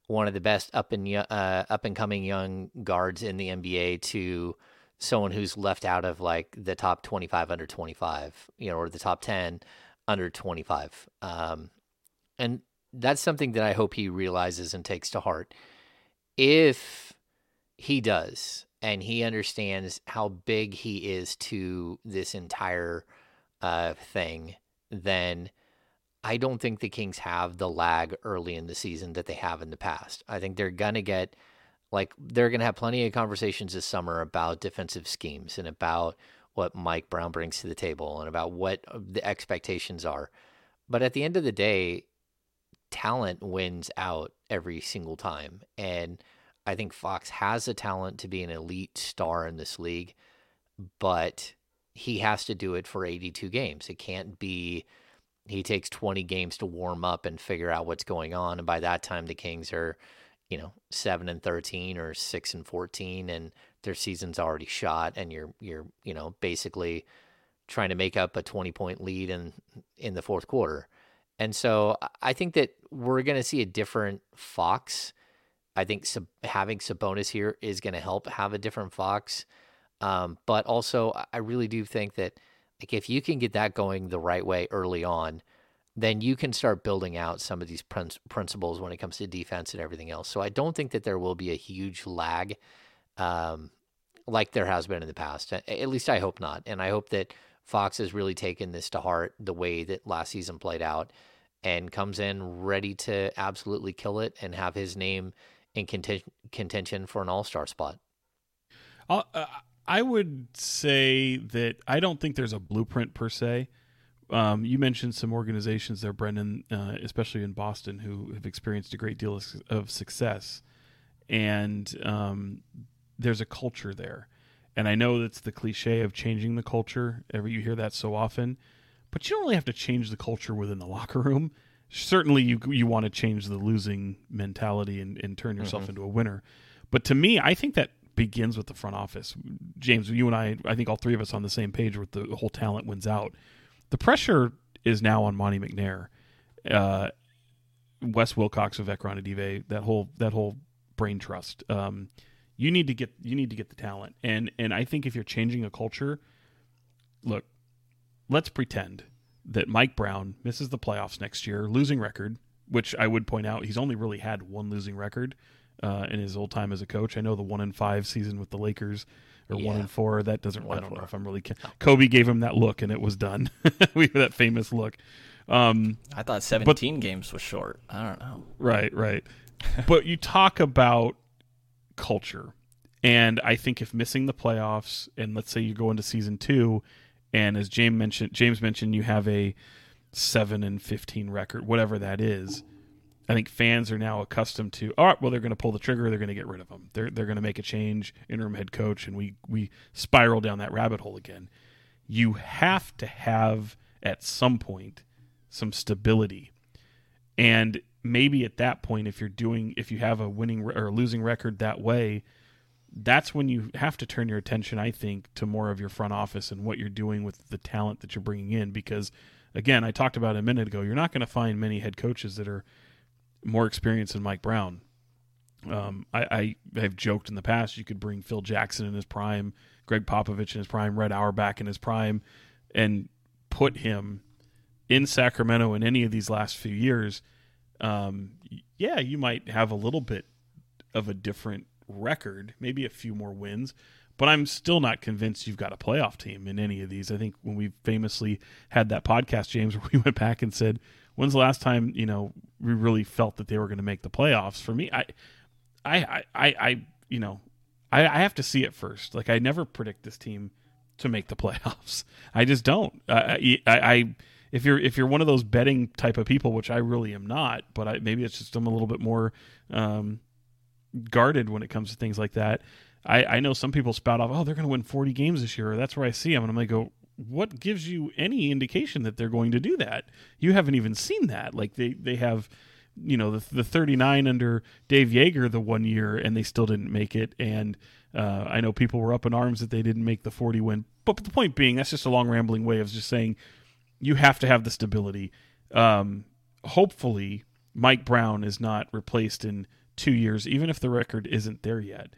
one of the best up and uh, up and coming young guards in the N B A to someone who's left out of like the top twenty-five under twenty-five, you know, or the top ten under twenty-five. Um, and that's something that I hope he realizes and takes to heart. If he does. And he understands how big he is to this entire uh, thing, then I don't think the Kings have the lag early in the season that they have in the past. I think they're going to get, like, they're going to have plenty of conversations this summer about defensive schemes and about what Mike Brown brings to the table and about what the expectations are. But at the end of the day, talent wins out every single time. And I think Fox has the talent to be an elite star in this league, but he has to do it for eighty-two games. It can't be he takes twenty games to warm up and figure out what's going on, and by that time the Kings are, you know, seven and thirteen or six and fourteen and their season's already shot, and you're you're, you know, basically trying to make up a twenty-point lead in in the fourth quarter. And so I think that we're going to see a different Fox. I think sub- having Sabonis here is going to help have a different Fox. Um, but also, I really do think that like if you can get that going the right way early on, then you can start building out some of these prin- principles when it comes to defense and everything else. So I don't think that there will be a huge lag um, like there has been in the past. At least I hope not. And I hope that Fox has really taken this to heart the way that last season played out and comes in ready to absolutely kill it and have his name in contention, contention for an all-star spot. Uh, I would say that I don't think there's a blueprint per se. Um, you mentioned some organizations there, Brendan, uh, especially in Boston, who have experienced a great deal of, of success. And um, there's a culture there. And I know that's the cliche of changing the culture. Every, you hear that so often. But you don't really have to change the culture within the locker room. Certainly you you want to change the losing mentality and, and turn yourself mm-hmm. into a winner. But to me, I think that begins with the front office. James, you and I, I think all three of us on the same page with the whole talent wins out. The pressure is now on Monty McNair, uh, Wes Wilcox, Vivek Ranadivé, that whole that whole brain trust. Um, you need to get you need to get the talent. And and I think if you're changing a culture, look, let's pretend that Mike Brown misses the playoffs next year, losing record, which I would point out he's only really had one losing record uh, in his old time as a coach. I know the one and five season with the Lakers They're yeah. one and four. That doesn't. One I don't know if I'm really. Kidding. No. Kobe gave him that look, and it was done. We have that famous look. Um, I thought seventeen but, games was short. I don't know. Right, right. But you talk about culture, and I think if missing the playoffs, and let's say you go into season two, and as James mentioned, James mentioned, you have a seven and fifteen record, whatever that is. I think fans are now accustomed to, all right, well, they're going to pull the trigger. They're going to get rid of them. They're they're going to make a change, interim head coach, and we we spiral down that rabbit hole again. You have to have, at some point, some stability. And maybe at that point, if you're doing, if you have a winning or a losing record that way, that's when you have to turn your attention, I think, to more of your front office and what you're doing with the talent that you're bringing in. Because, again, I talked about it a minute ago, you're not going to find many head coaches that are more experience than Mike Brown. Um, I, I have joked in the past you could bring Phil Jackson in his prime, Gregg Popovich in his prime, Red Auerbach in his prime, and put him in Sacramento in any of these last few years. Um, yeah, you might have a little bit of a different record, maybe a few more wins, but I'm still not convinced you've got a playoff team in any of these. I think when we famously had that podcast, James, where we went back and said, when's the last time, you know, we really felt that they were going to make the playoffs? For me, I, I, I, I you know, I, I have to see it first. Like, I never predict this team to make the playoffs. I just don't. I, I, I if you're if you're one of those betting type of people, which I really am not, but I, maybe it's just I'm a little bit more um, guarded when it comes to things like that. I, I know some people spout off, oh, they're going to win forty games this year, or that's where I see them, and I'm going to go, what gives you any indication that they're going to do that? You haven't even seen that. Like they, they have, you know, the the thirty-nine under Dave Joerger the one year, and they still didn't make it. And uh, I know people were up in arms that they didn't make the forty win. But, but the point being, that's just a long rambling way of just saying you have to have the stability. Um, hopefully, Mike Brown is not replaced in two years, even if the record isn't there yet,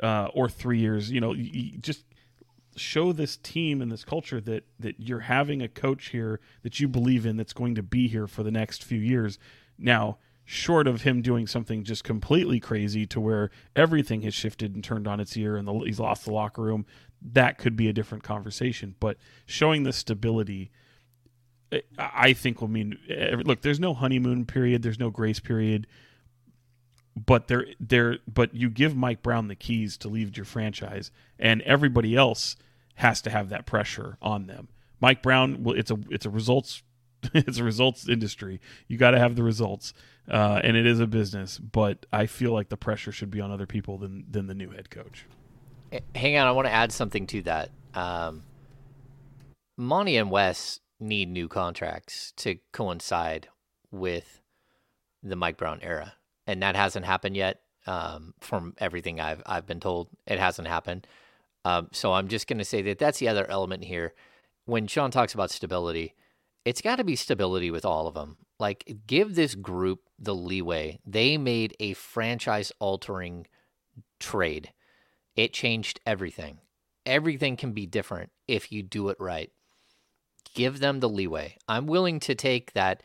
uh, or three years. You know, you, you just show this team and this culture that that you're having a coach here that you believe in, that's going to be here for the next few years. Now, short of him doing something just completely crazy to where everything has shifted and turned on its ear and the, he's lost the locker room, that could be a different conversation. But showing the stability, I think, will mean, look, there's no honeymoon period, there's no grace period, but there there but you give Mike Brown the keys to lead your franchise, and everybody else has to have that pressure on them. Mike Brown, well, it's a it's a results it's a results industry. You got to have the results, uh, and it is a business. But I feel like the pressure should be on other people than than the new head coach. Hang on, I want to add something to that. Um, Monty and Wes need new contracts to coincide with the Mike Brown era, and that hasn't happened yet. Um, from everything I've I've been told, it hasn't happened. Um, so I'm just going to say that that's the other element here. When Sean talks about stability, it's got to be stability with all of them. Like, give this group the leeway. They made a franchise-altering trade. It changed everything. Everything can be different if you do it right. Give them the leeway. I'm willing to take that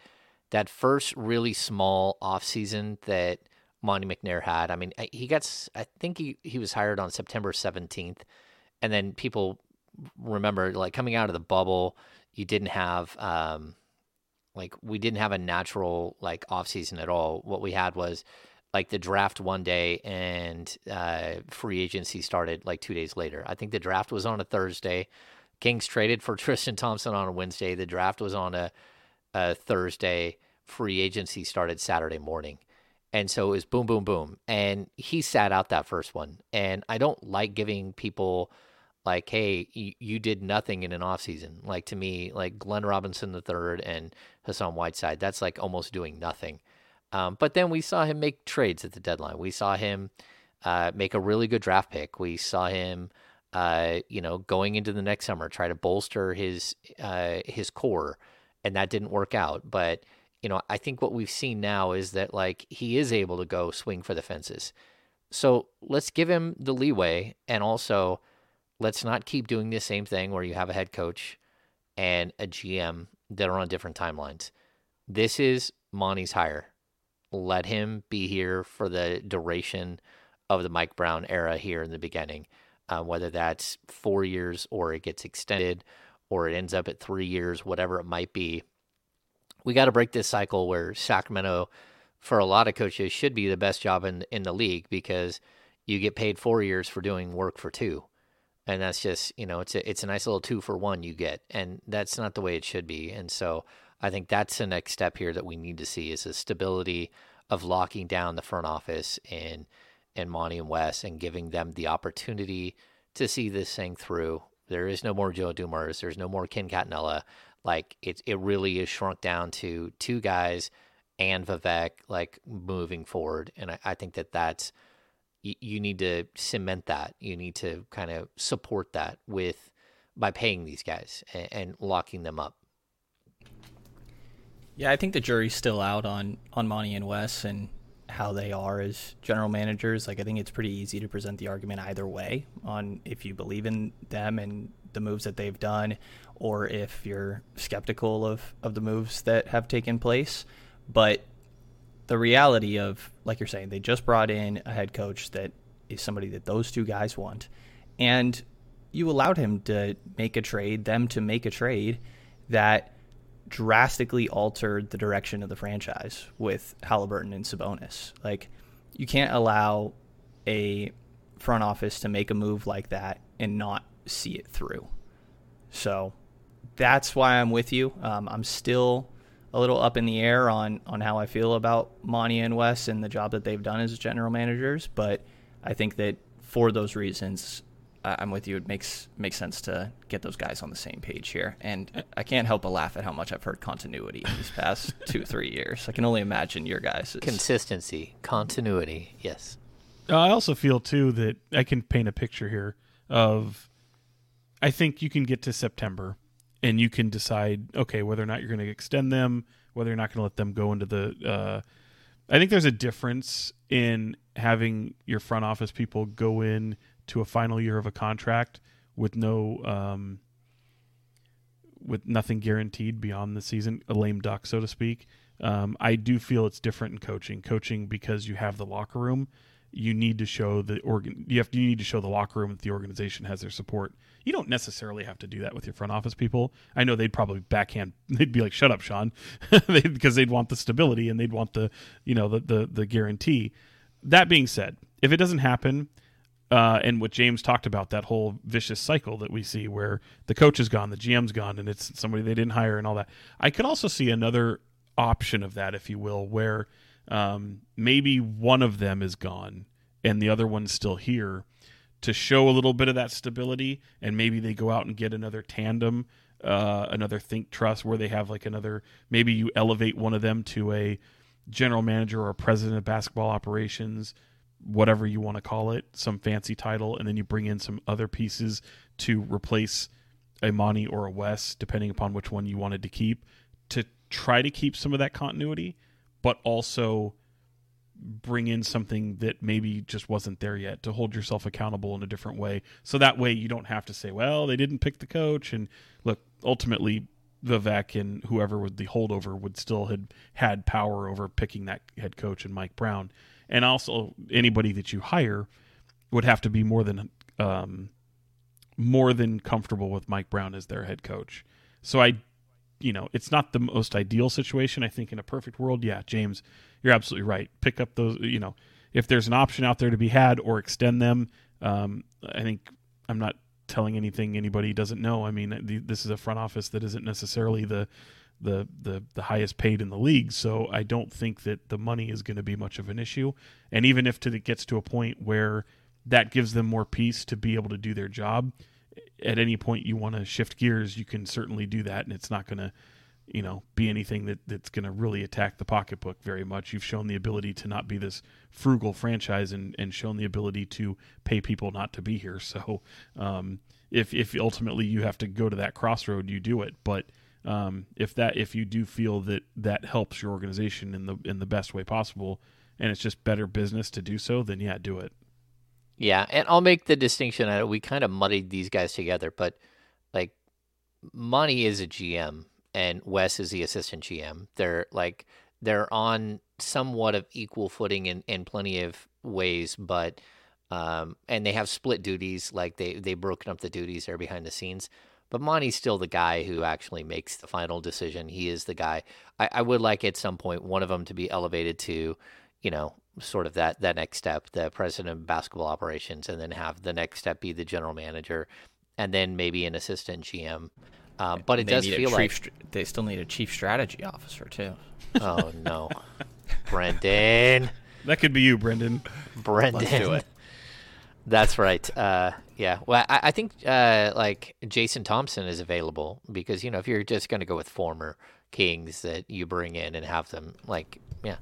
that first really small offseason that Monty McNair had. I mean, he got, I think he, he was hired on September seventeenth. And then people remember, like, coming out of the bubble, you didn't have, um, like, we didn't have a natural, like, offseason at all. What we had was, like, the draft one day and uh, free agency started, like, two days later. I think the draft was on a Thursday. Kings traded for Tristan Thompson on a Wednesday. The draft was on a Uh, Thursday, free agency started Saturday morning. And so it was boom, boom, boom. And he sat out that first one. And I don't like giving people, like, hey, you, you did nothing in an offseason. Like, to me, like Glenn Robinson the third and Hassan Whiteside, that's like almost doing nothing. Um, but then we saw him make trades at the deadline. We saw him uh, make a really good draft pick. We saw him, uh, you know, going into the next summer, try to bolster his uh, his core. And that didn't work out. But, you know, I think what we've seen now is that, like, he is able to go swing for the fences. So let's give him the leeway. And also, let's not keep doing the same thing where you have a head coach and a G M that are on different timelines. This is Monty's hire. Let him be here for the duration of the Mike Brown era here in the beginning. uh, whether that's four years or it gets extended or it ends up at three years, whatever it might be. We got to break this cycle where Sacramento, for a lot of coaches, should be the best job in, in the league, because you get paid four years for doing work for two. And that's just, you know, it's a, it's a nice little two for one you get. And that's not the way it should be. And so I think that's the next step here that we need to see, is the stability of locking down the front office and, and Monty and Wes, and giving them the opportunity to see this thing through. There is no more Joe Dumars. There's no more Ken Catanella. Like, it, it really is shrunk down to two guys and Vivek, like, moving forward. And I, I think that that's, you, you need to cement that. You need to kind of support that with, by paying these guys and, and locking them up. Yeah, I think the jury's still out on, on Monty and Wes and how they are as general managers. Like, I think it's pretty easy to present the argument either way on if you believe in them and the moves that they've done, or if you're skeptical of, of the moves that have taken place. But the reality of, like you're saying, they just brought in a head coach that is somebody that those two guys want. And you allowed him to make a trade, them to make a trade that drastically altered the direction of the franchise with Haliburton and Sabonis. Like, you can't allow a front office to make a move like that and not see it through. So that's why I'm with you. Um, I'm still a little up in the air on, on how I feel about Monty and Wes and the job that they've done as general managers. But I think that for those reasons, I'm with you. It makes makes sense to get those guys on the same page here. And I can't help but laugh at how much I've heard continuity in these past two, three years. I can only imagine your guys'. Consistency, continuity, yes. I also feel, too, that I can paint a picture here of, I think you can get to September and you can decide, okay, whether or not you're going to extend them, whether you're not going to let them go into the uh, – I think there's a difference in having your front office people go in to a final year of a contract with no, um, with nothing guaranteed beyond the season, a lame duck, so to speak. Um, I do feel it's different in coaching. Coaching, because you have the locker room, you need to show the organ. You have to, you need to show the locker room that the organization has their support. You don't necessarily have to do that with your front office people. I know they'd probably backhand. They'd be like, "Shut up, Sean," because they'd want the stability and they'd want the, you know, the the the guarantee. That being said, if it doesn't happen. Uh, and what James talked about, that whole vicious cycle that we see where the coach is gone, the G M's gone, and it's somebody they didn't hire and all that. I could also see another option of that, if you will, where um, maybe one of them is gone and the other one's still here to show a little bit of that stability, and maybe they go out and get another tandem, uh, another think trust where they have like another, maybe you elevate one of them to a general manager or a president of basketball operations, whatever you want to call it, some fancy title, and then you bring in some other pieces to replace a Monty or a Wes, depending upon which one you wanted to keep, to try to keep some of that continuity, but also bring in something that maybe just wasn't there yet to hold yourself accountable in a different way. So that way you don't have to say, well, they didn't pick the coach. And look, ultimately Vivek and whoever was the holdover would still had had power over picking that head coach and Mike Brown. And also, anybody that you hire would have to be more than um, more than comfortable with Mike Brown as their head coach. So I, you know, it's not the most ideal situation. I think in a perfect world, yeah, James, you're absolutely right. Pick up those, you know, if there's an option out there to be had or extend them. Um, I think I'm not telling anything anybody doesn't know. I mean, the, this is a front office that isn't necessarily the. The, the the highest paid in the league, so I don't think that the money is going to be much of an issue. And even if it gets to a point where that gives them more peace to be able to do their job, at any point you want to shift gears, you can certainly do that, and it's not going to, you know, be anything that, that's going to really attack the pocketbook very much. You've shown the ability to not be this frugal franchise and, and shown the ability to pay people not to be here. So um, if if ultimately you have to go to that crossroad, you do it, but Um, if that, if you do feel that that helps your organization in the in the best way possible, and it's just better business to do so, then yeah, do it. Yeah, and I'll make the distinction. We kind of muddied these guys together, but like Monty is a G M and Wes is the assistant G M. They're like they're on somewhat of equal footing in, in plenty of ways, but Um, and they have split duties, like they, they've broken up the duties there behind the scenes. But Monty's still the guy who actually makes the final decision. He is the guy. I, I would like at some point one of them to be elevated to, you know, sort of that, that next step, the president of basketball operations, and then have the next step be the general manager, and then maybe an assistant G M. Uh, but it they does feel like... St- they still need a chief strategy officer, too. Oh, no. Brendan. That could be you, Brendan. Brendan. Let's do it. That's right. Uh, yeah. Well, I, I think uh, like Jason Thompson is available because, you know, if you're just going to go with former Kings that you bring in and have them like, yeah.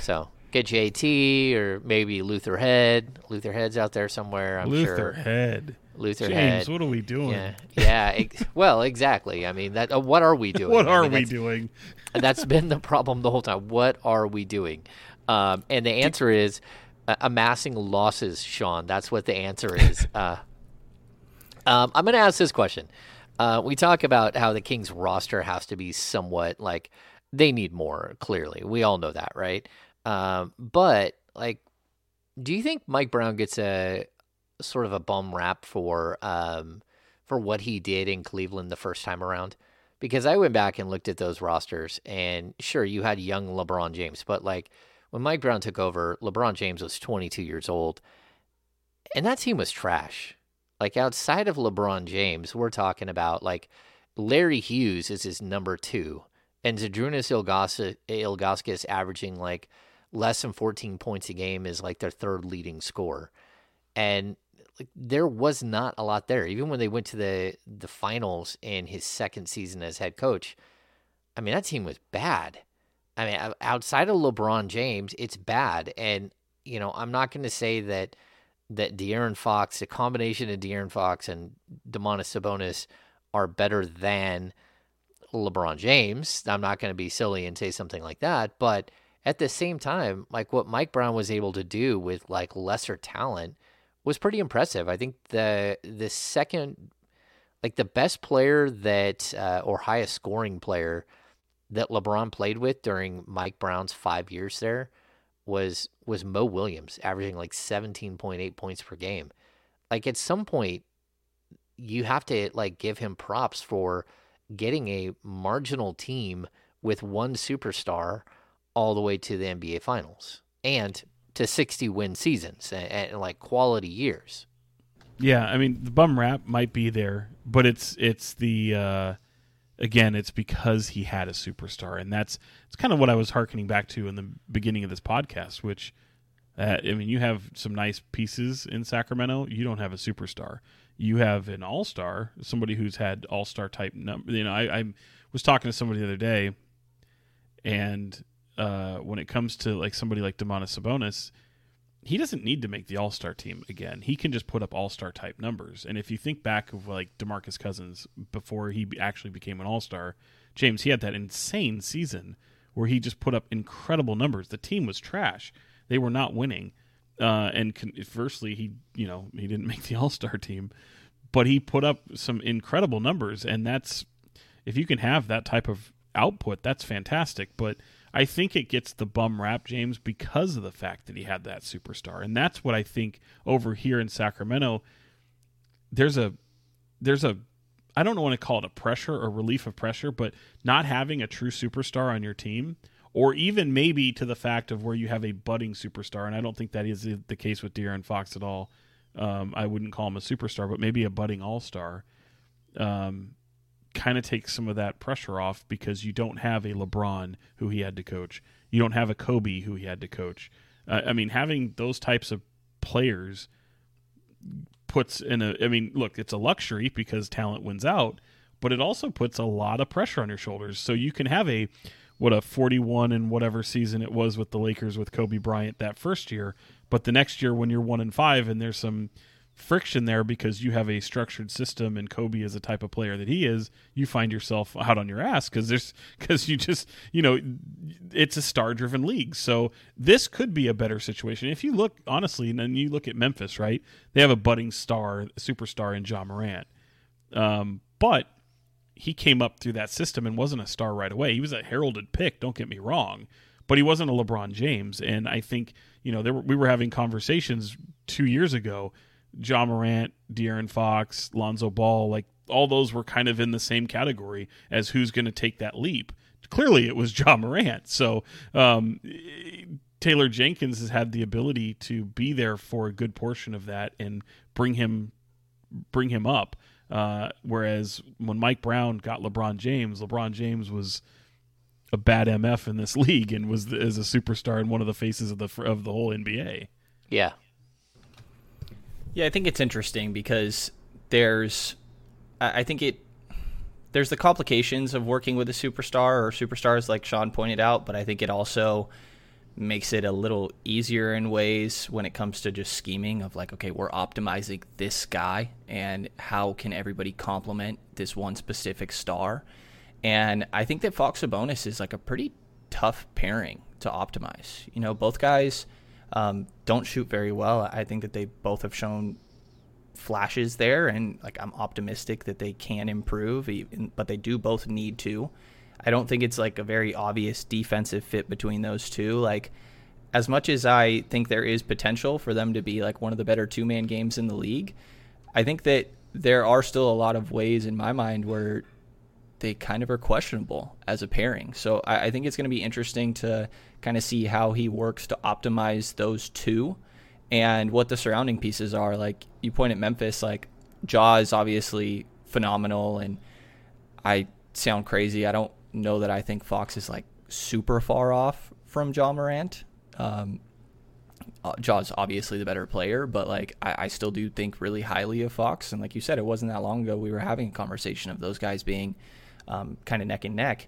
So get J T or maybe Luther Head. Luther Head's out there somewhere, I'm Luther sure. Luther Head. Luther James, Head. James, what are we doing? Yeah. yeah ex- well, exactly. I mean, that. Uh, what are we doing? What are I mean, we that's, doing? That's been the problem the whole time. What are we doing? Um, and the answer Do- is... Uh, amassing losses, Sean. That's what the answer is. Uh, um, I'm going to ask this question. Uh, we talk about how the Kings roster has to be somewhat like they need more, clearly. We all know that, right? Um, but, like, do you think Mike Brown gets a sort of a bum rap for, um, for what he did in Cleveland the first time around? Because I went back and looked at those rosters, and sure, you had young LeBron James, but, like, when Mike Brown took over, LeBron James was twenty-two years old, and that team was trash. Like, outside of LeBron James, we're talking about, like, Larry Hughes is his number two, and Zdrunas Ilgauskas, Ilgauskas averaging, like, less than fourteen points a game is, like, their third leading scorer. And like, there was not a lot there. Even when they went to the, the finals in his second season as head coach, I mean, that team was bad. I mean, outside of LeBron James, it's bad. And, you know, I'm not going to say that that De'Aaron Fox, the combination of De'Aaron Fox and Domantas Sabonis are better than LeBron James. I'm not going to be silly and say something like that. But at the same time, like what Mike Brown was able to do with like lesser talent was pretty impressive. I think the the second, like the best player that uh, or highest scoring player that LeBron played with during Mike Brown's five years there was was Mo Williams, averaging like seventeen point eight points per game. Like at some point, you have to like give him props for getting a marginal team with one superstar all the way to the N B A Finals and to sixty win seasons and, and like quality years. Yeah, I mean the bum rap might be there, but it's it's the. Uh... Again, it's because he had a superstar, and that's it's kind of what I was hearkening back to in the beginning of this podcast, which, uh, I mean, you have some nice pieces in Sacramento. You don't have a superstar. You have an all-star, somebody who's had all-star type number. You know, I, I was talking to somebody the other day, and uh, when it comes to like somebody like Domantas Sabonis, he doesn't need to make the all-star team again. He can just put up all-star type numbers. And if you think back of like DeMarcus Cousins before he actually became an all-star, James, he had that insane season where he just put up incredible numbers. The team was trash. They were not winning. Uh, and conversely, he, you know, he didn't make the all-star team, but he put up some incredible numbers. And that's, if you can have that type of output, that's fantastic. But I think it gets the bum rap, James, because of the fact that he had that superstar. And that's what I think over here in Sacramento, there's a, there's a, I don't want to call it a pressure or relief of pressure, but not having a true superstar on your team, or even maybe to the fact of where you have a budding superstar. And I don't think that is the case with De'Aaron Fox at all. Um, I wouldn't call him a superstar, but maybe a budding all-star. Um, kind of takes some of that pressure off because you don't have a LeBron who he had to coach. You don't have a Kobe who he had to coach. Uh, I mean, having those types of players puts in a, I mean, look, it's a luxury because talent wins out, but it also puts a lot of pressure on your shoulders. So you can have a, what a forty-one and whatever season it was with the Lakers with Kobe Bryant that first year. But the next year when you're one and five and there's some friction there because you have a structured system and Kobe is the type of player that he is, you find yourself out on your ass because there's because you just, you know, it's a star-driven league. So this could be a better situation. If you look, honestly, and then you look at Memphis, right? They have a budding star, superstar in Ja Morant. Um, but he came up through that system and wasn't a star right away. He was a heralded pick, don't get me wrong. but he wasn't a LeBron James. And I think, you know, there were, we were having conversations two years ago, Ja Morant, De'Aaron Fox, Lonzo Ball, like all those were kind of in the same category as who's going to take that leap. Clearly it was Ja Morant. So um, Taylor Jenkins has had the ability to be there for a good portion of that and bring him bring him up. Uh, whereas when Mike Brown got LeBron James, LeBron James was a bad M F in this league and was the, as a superstar and one of the faces of the of the whole N B A. Yeah. Yeah, I think it's interesting because there's I think it there's the complications of working with a superstar or superstars like Sean pointed out, but I think it also makes it a little easier in ways when it comes to just scheming of like, okay, we're optimizing this guy and how can everybody complement this one specific star. And I think that Fox Sabonis is like a pretty tough pairing to optimize. You know, both guys um, don't shoot very well. I think that they both have shown flashes there, and like I'm optimistic that they can improve, even, but they do both need to. I don't think it's like a very obvious defensive fit between those two. Like, as much as I think there is potential for them to be like one of the better two-man games in the league, I think that there are still a lot of ways in my mind where they kind of are questionable as a pairing. So I, I think it's going to be interesting to kind of see how he works to optimize those two and what the surrounding pieces are. Like you point at Memphis, like Ja is obviously phenomenal, and I sound crazy. I don't know that I think Fox is like super far off from Ja Morant. Um, Ja's obviously the better player, but like I, I still do think really highly of Fox. And like you said, it wasn't that long ago we were having a conversation of those guys being um, kind of neck and neck.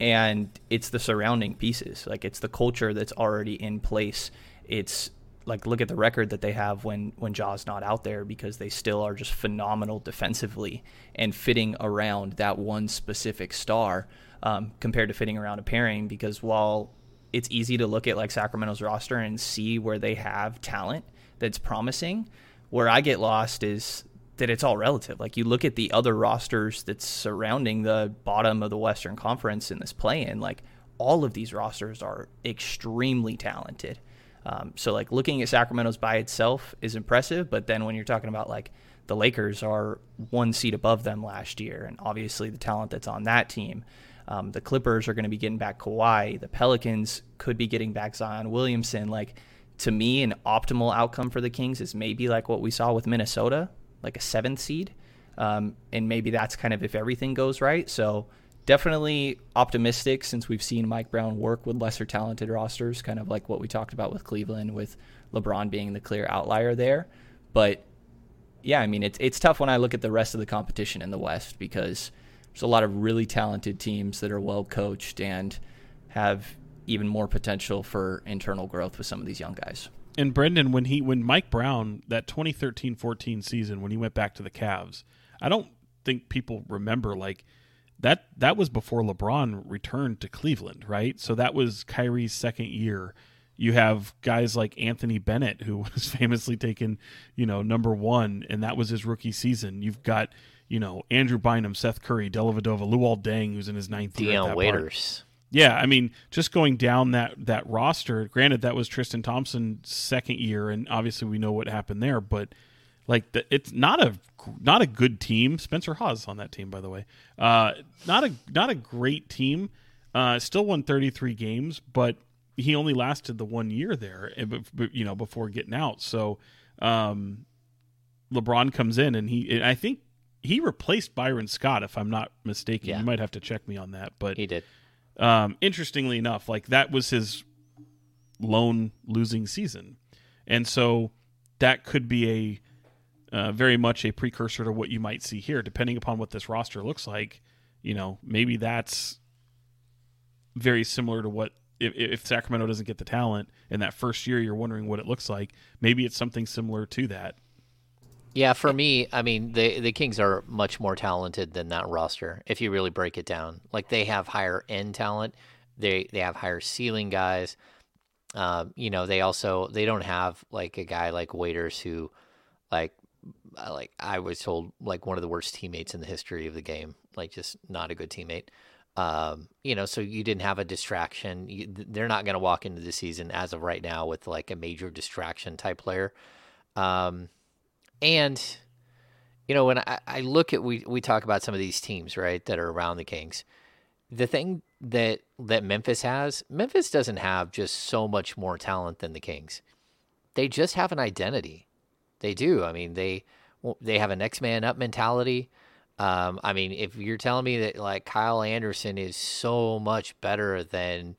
And it's the surrounding pieces, like it's the culture that's already in place. It's like look at the record that they have when when Ja's not out there, because they still are just phenomenal defensively and fitting around that one specific star. Um, compared to fitting around a pairing, because while it's easy to look at like Sacramento's roster and see where they have talent that's promising, where I get lost is that it's all relative. Like you look at the other rosters that's surrounding the bottom of the Western Conference in this play-in, like all of these rosters are extremely talented. Um, so like looking at Sacramento's by itself is impressive, but then when you're talking about like the Lakers are one seed above them last year, and obviously the talent that's on that team. Um, the Clippers are going to be getting back Kawhi. The Pelicans could be getting back Zion Williamson. Like, to me, an optimal outcome for the Kings is maybe like what we saw with Minnesota, like a seventh seed. Um, and maybe that's kind of if everything goes right. So definitely optimistic, since we've seen Mike Brown work with lesser talented rosters, kind of like what we talked about with Cleveland, with LeBron being the clear outlier there. But, yeah, I mean, it's it's tough when I look at the rest of the competition in the West, because – there's a lot of really talented teams that are well coached and have even more potential for internal growth with some of these young guys. And Brendan, when he when Mike Brown, that twenty thirteen fourteen season, when he went back to the Cavs, I don't think people remember like that that was before LeBron returned to Cleveland, right? So that was Kyrie's second year. You have guys like Anthony Bennett, who was famously taken, you know, number one, and that was his rookie season. You've got, you know, Andrew Bynum, Seth Curry, Dellavedova, Luol Deng, who's in his ninth Deion year. Deion Waiters. Part. Yeah, I mean, just going down that that roster, granted that was Tristan Thompson's second year, and obviously we know what happened there, but like the, it's not a not a good team. Spencer Hawes on that team, by the way. Uh, not a not a great team. Uh, still won thirty-three games, but he only lasted the one year there, you know, before getting out. So um, LeBron comes in, and he, and I think he replaced Byron Scott, if I'm not mistaken. Yeah. You might have to check me on that, but he did. Um, interestingly enough, like that was his lone losing season, and so that could be a uh, very much a precursor to what you might see here, depending upon what this roster looks like. You know, maybe that's very similar to what. If Sacramento doesn't get the talent in that first year, you're wondering what it looks like. Maybe it's something similar to that. Yeah, for me, I mean, the the Kings are much more talented than that roster, if you really break it down. Like, they have higher-end talent. They they have higher-ceiling guys. Um, you know, they also, they don't have, like, a guy like Waiters who, like, like I was told, like, one of the worst teammates in the history of the game. Like, just not a good teammate. Um, you know, so you didn't have a distraction. You, they're not going to walk into the season as of right now with like a major distraction type player. Um, and, you know, when I, I look at, we, we talk about some of these teams, right, that are around the Kings, the thing that, that Memphis has, Memphis doesn't have just so much more talent than the Kings. They just have an identity. They do. I mean, they, they have a next man up mentality. Um, I mean, if you're telling me that like Kyle Anderson is so much better than,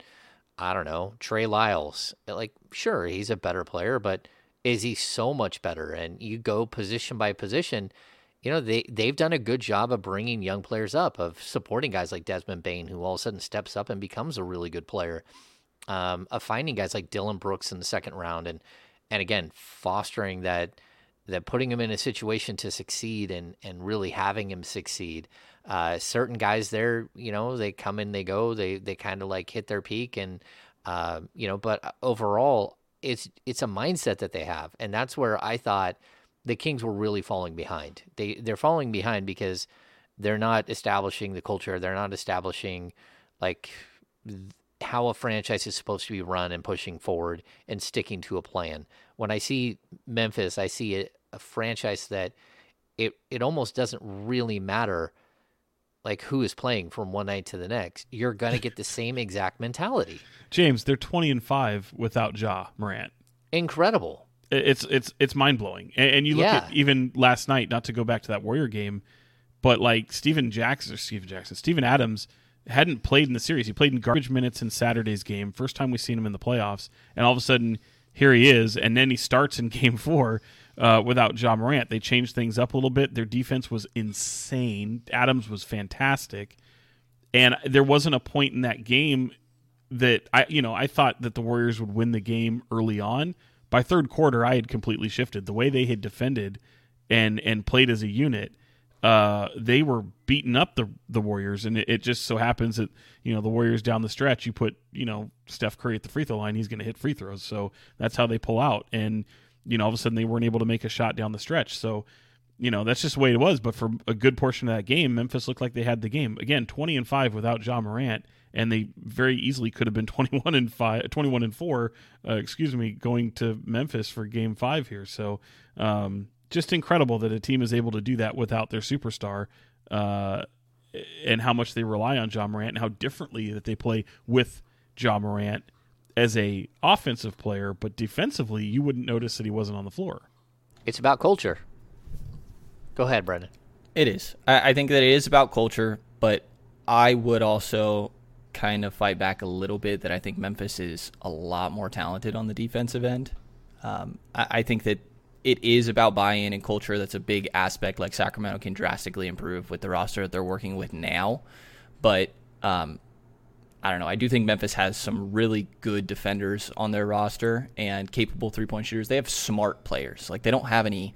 I don't know, Trey Lyles, like, sure, he's a better player, but is he so much better? And you go position by position, you know, they, they've done a good job of bringing young players up, of supporting guys like Desmond Bain, who all of a sudden steps up and becomes a really good player, um, of finding guys like Dylan Brooks in the second round. And, and again, fostering that, that putting him in a situation to succeed and, and really having him succeed. Uh, certain guys there, you know, they come in, they go, they, they kind of like hit their peak and, uh, you know, but overall it's, it's a mindset that they have. And that's where I thought the Kings were really falling behind. They, they're falling behind because they're not establishing the culture. They're not establishing like th- how a franchise is supposed to be run and pushing forward and sticking to a plan. When I see Memphis, I see it, a franchise that it, it almost doesn't really matter like who is playing from one night to the next. You're going to get the same exact mentality. James, they're twenty and five without Ja Morant. Incredible. It's it's it's mind-blowing. And, and you look yeah. at even last night, not to go back to that Warrior game, but like Steven Jackson, or Steven Jackson, Steven Adams hadn't played in the series. He played in garbage minutes in Saturday's game. First time we've seen him in the playoffs. And all of a sudden, here he is. And then he starts in game four. Uh, without Ja Morant, they changed things up a little bit. Their defense was insane. Adams was fantastic, and there wasn't a point in that game that I, you know, I thought that the Warriors would win the game early on. By third quarter, I had completely shifted the way they had defended and and played as a unit. Uh, they were beating up the the Warriors, and it, it just so happens that you know the Warriors down the stretch, you put you know Steph Curry at the free throw line, he's going to hit free throws, so that's how they pull out and. You know, all of a sudden they weren't able to make a shot down the stretch. So, you know, that's just the way it was. But for a good portion of that game, Memphis looked like they had the game. Again, twenty and five without Ja Morant, and they very easily could have been twenty-one and five, twenty-one and four, uh, excuse me, going to Memphis for game five here. So, um, just incredible that a team is able to do that without their superstar, uh, and how much they rely on Ja Morant and how differently that they play with Ja Morant as a offensive player, but defensively, you wouldn't notice that he wasn't on the floor. It's about culture. Go ahead, Brendan. It is. I, I think that it is about culture, but I would also kind of fight back a little bit that I think Memphis is a lot more talented on the defensive end. Um, I, I think that it is about buy-in and culture. That's a big aspect. Like Sacramento can drastically improve with the roster that they're working with now, but um, I don't know. I do think Memphis has some really good defenders on their roster and capable three-point shooters. They have smart players. Like, they don't have any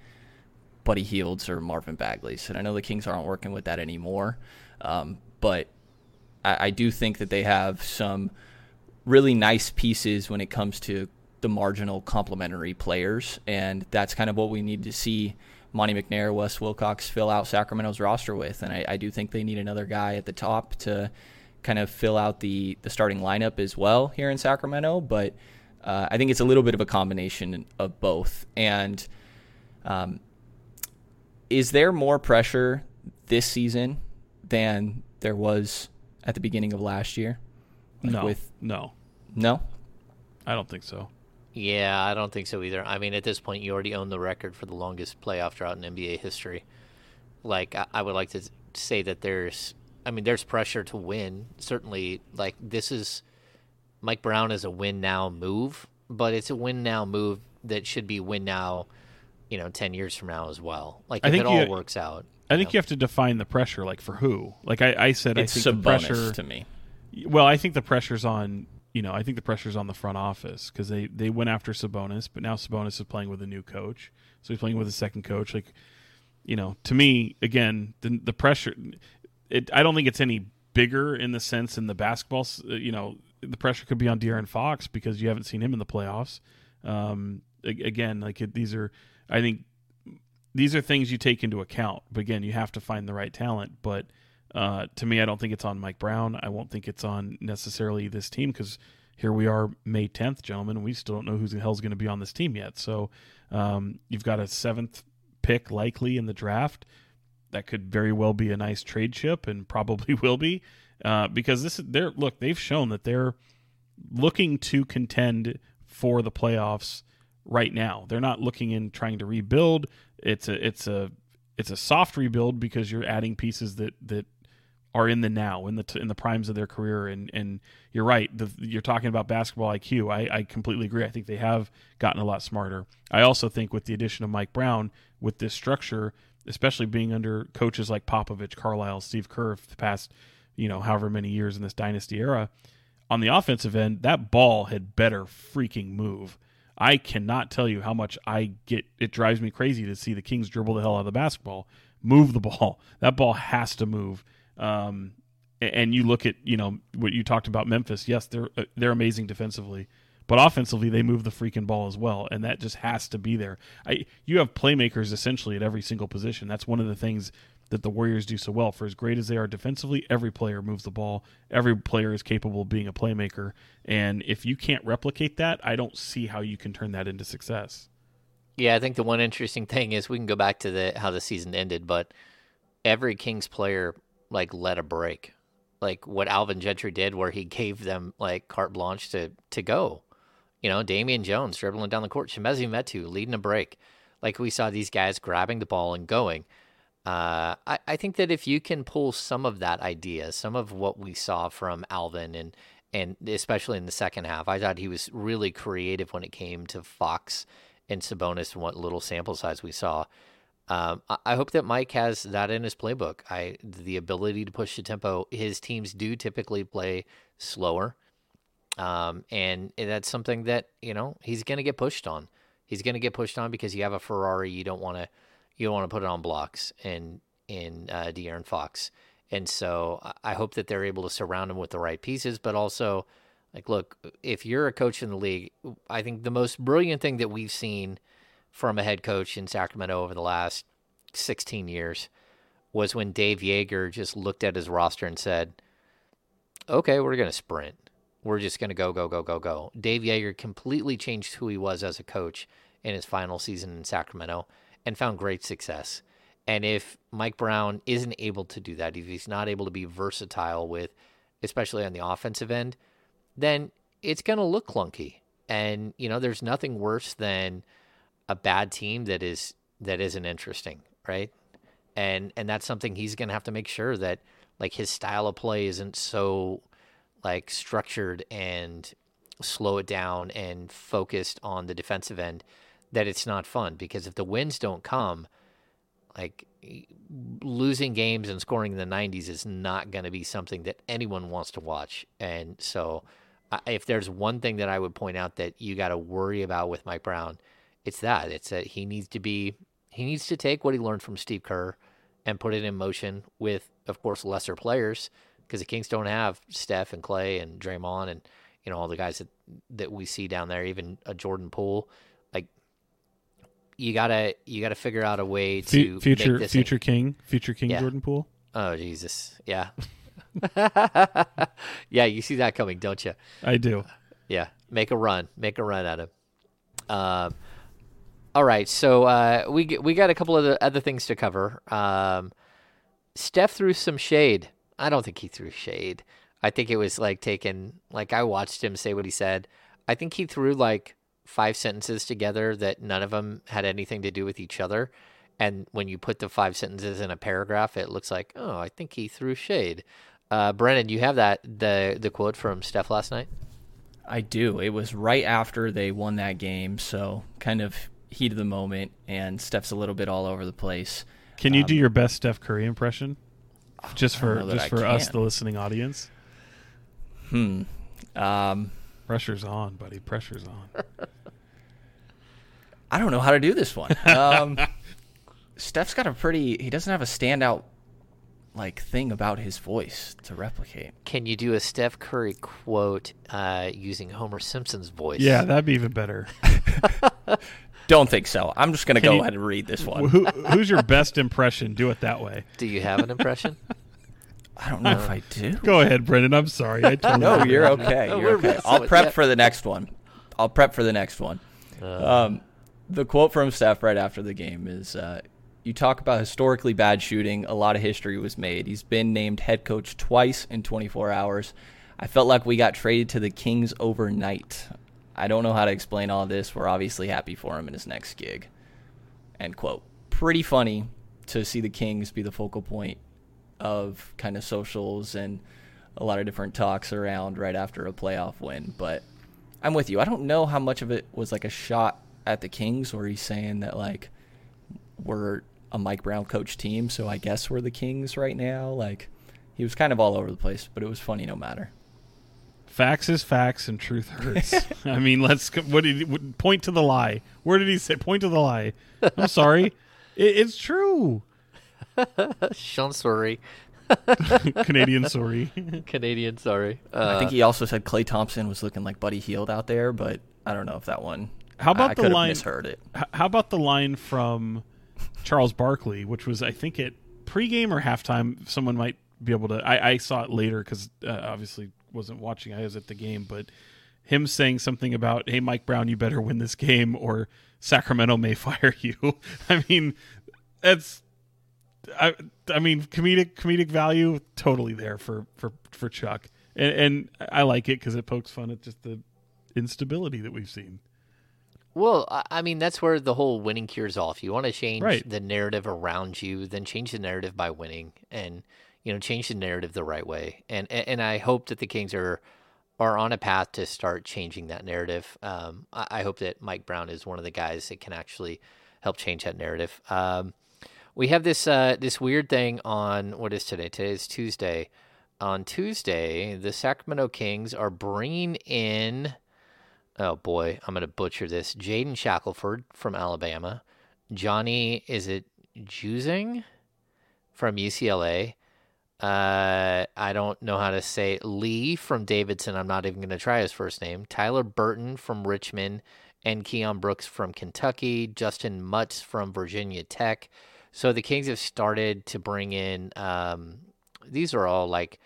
Buddy Hields or Marvin Bagley's. And I know the Kings aren't working with that anymore. Um, but I, I do think that they have some really nice pieces when it comes to the marginal complementary players. And that's kind of what we need to see Monty McNair, Wes Wilcox fill out Sacramento's roster with. And I, I do think they need another guy at the top to – kind of fill out the the starting lineup as well here in Sacramento, but uh, I think it's a little bit of a combination of both. And um, is there more pressure this season than there was at the beginning of last year? Like no, with, no, no. I don't think so. Yeah, I don't think so either. I mean, at this point, you already own the record for the longest playoff drought in N B A history. Like, I, I would like to say that there's. I mean, there's pressure to win. Certainly, like, this is – Mike Brown is a win-now move, but it's a win-now move that should be win-now, you know, ten years from now as well. Like, if it all you, works out. I think know. You have to define the pressure, like, for who. Like, I, I said it's I think the pressure – to me. Well, I think the pressure's on – you know, I think the pressure's on the front office because they, they went after Sabonis, but now Sabonis is playing with a new coach. So he's playing with a second coach. Like, you know, to me, again, the, the pressure – It, I don't think it's any bigger in the sense in the basketball, you know, the pressure could be on De'Aaron Fox because you haven't seen him in the playoffs. Um, again, like it, these are, I think these are things you take into account, but again, you have to find the right talent. But Uh, to me, I don't think it's on Mike Brown. I won't think it's on necessarily this team because here we are May tenth, gentlemen, and we still don't know who the hell's going to be on this team yet. So um, you've got a seventh pick likely in the draft. That could very well be a nice trade chip and probably will be uh, because this is they're look, they've shown that they're looking to contend for the playoffs right now. They're not looking in trying to rebuild. It's a it's a it's a soft rebuild because you're adding pieces that that are in the now, in the in the primes of their career. And and you're right. The, you're talking about basketball I Q. I, I completely agree. I think they have gotten a lot smarter. I also think with the addition of Mike Brown, with this structure, especially being under coaches like Popovich, Carlisle, Steve Kerr for the past, you know, however many years in this dynasty era, on the offensive end, that ball had better freaking move. I cannot tell you how much I get. It drives me crazy to see the Kings dribble the hell out of the basketball. Move the ball. That ball has to move. Um, and you look at, you know, what you talked about Memphis. Yes, they're they're amazing defensively. But offensively, they move the freaking ball as well, and that just has to be there. I, you have playmakers essentially at every single position. That's one of the things that the Warriors do so well. For as great as they are defensively, every player moves the ball. Every player is capable of being a playmaker. And if you can't replicate that, I don't see how you can turn that into success. Yeah, I think the one interesting thing is we can go back to the how the season ended, but every Kings player like led a break. Like what Alvin Gentry did where he gave them like carte blanche to, to go. You know, Damian Jones dribbling down the court, Chimezie Metu leading a break. Like we saw these guys grabbing the ball and going. Uh, I, I think that if you can pull some of that idea, some of what we saw from Alvin and and especially in the second half, I thought he was really creative when it came to Fox and Sabonis and what little sample size we saw. Um, I, I hope that Mike has that in his playbook. I the ability to push the tempo. His teams do typically play slower. Um, and that's something that, you know, he's going to get pushed on. He's going to get pushed on because you have a Ferrari. You don't want to, you don't want to put it on blocks and, in uh, De'Aaron Fox. And so I hope that they're able to surround him with the right pieces, but also like, look, if you're a coach in the league, I think the most brilliant thing that we've seen from a head coach in Sacramento over the last sixteen years was when Dave Joerger just looked at his roster and said, okay, we're going to sprint. We're just going to go, go, go, go, go. Dave Joerger completely changed who he was as a coach in his final season in Sacramento and found great success. And if Mike Brown isn't able to do that, if he's not able to be versatile with, especially on the offensive end, then it's going to look clunky. And, you know, there's nothing worse than a bad team that is, that isn't interesting, right? And, and that's something he's going to have to make sure that, like, his style of play isn't so like structured and slow it down and focused on the defensive end, that it's not fun. Because if the wins don't come, like losing games and scoring in the nineties is not going to be something that anyone wants to watch. And so if there's one thing that I would point out that you got to worry about with Mike Brown, it's that it's that he needs to be, he needs to take what he learned from Steve Kerr and put it in motion with, of course, lesser players, because the Kings don't have Steph and Klay and Draymond and, you know, all the guys that, that we see down there, even a Jordan Poole. Like, you gotta you gotta figure out a way to F- future make this future thing. King future King yeah. Jordan Poole. Oh Jesus, yeah, yeah. You see that coming, don't you? I do. Yeah, make a run, make a run at him. Um, all right, so uh, we we got a couple of other things to cover. Um, Steph threw some shade. I don't think he threw shade. I think it was like taken, like I watched him say what he said. I think he threw like five sentences together that none of them had anything to do with each other. And when you put the five sentences in a paragraph, it looks like, oh, I think he threw shade. Uh, Brennan, you have that, the, the quote from Steph last night? I do. It was right after they won that game. So kind of heat of the moment, and Steph's a little bit all over the place. Can you um, do your best Steph Curry impression? Just for just I for can. us, the listening audience. Hmm. Um, Pressure's on, buddy. Pressure's on. I don't know how to do this one. Um, Steph's got a pretty. He doesn't have a standout like thing about his voice to replicate. Can you do a Steph Curry quote uh, using Homer Simpson's voice? Yeah, that'd be even better. Don't think so. I'm just going to go you, ahead and read this one. Who, who's your best impression? Do it that way. Do you have an impression? I don't know if I do. Go ahead, Brendan. I'm sorry. I totally no, you're okay. You're okay. I'll prep for the next one. I'll prep for the next one. Um, the quote from Steph right after the game is, uh, you talk about historically bad shooting. A lot of history was made. He's been named head coach twice in twenty-four hours. I felt like we got traded to the Kings overnight. I don't know how to explain all this. We're obviously happy for him in his next gig. End quote. Pretty funny to see the Kings be the focal point of kind of socials and a lot of different talks around right after a playoff win. But I'm with you. I don't know how much of it was like a shot at the Kings, or he's saying that, like, we're a Mike Brown coach team, so I guess we're the Kings right now. Like, he was kind of all over the place, but it was funny no matter. Facts is facts and truth hurts. I mean, let's what did he, what, point to the lie. Where did he say point to the lie? I'm sorry. it, it's true. Sean, sorry. Canadian, sorry. Canadian, sorry. Uh, I think he also said Klay Thompson was looking like Buddy Hield out there, but I don't know if that one. How about I, the I line? Misheard it. How about the line from Charles Barkley, which was, I think, at pregame or halftime? Someone might be able to. I, I saw it later because uh, obviously wasn't watching. I was at the game, but him saying something about, "Hey, Mike Brown, you better win this game, or Sacramento may fire you." I mean, that's. I, I mean, comedic comedic value totally there for, for, for Chuck, and, and I like it because it pokes fun at just the instability that we've seen. Well, I mean, that's where the whole winning cures all. If you want to change right. the narrative around you, then change the narrative by winning, and you know, change the narrative the right way. And and I hope that the Kings are are on a path to start changing that narrative. Um, I hope that Mike Brown is one of the guys that can actually help change that narrative. Um, We have this uh, this weird thing on, what is today? Today is Tuesday. On Tuesday, the Sacramento Kings are bringing in, oh boy, I'm going to butcher this, Jaden Shackelford from Alabama. Johnny, is it Juzang from U C L A? Uh, I don't know how to say it. Lee from Davidson. I'm not even going to try his first name. Tyler Burton from Richmond. And Keon Brooks from Kentucky. Justin Mutz from Virginia Tech. So the Kings have started to bring in, um, these are all like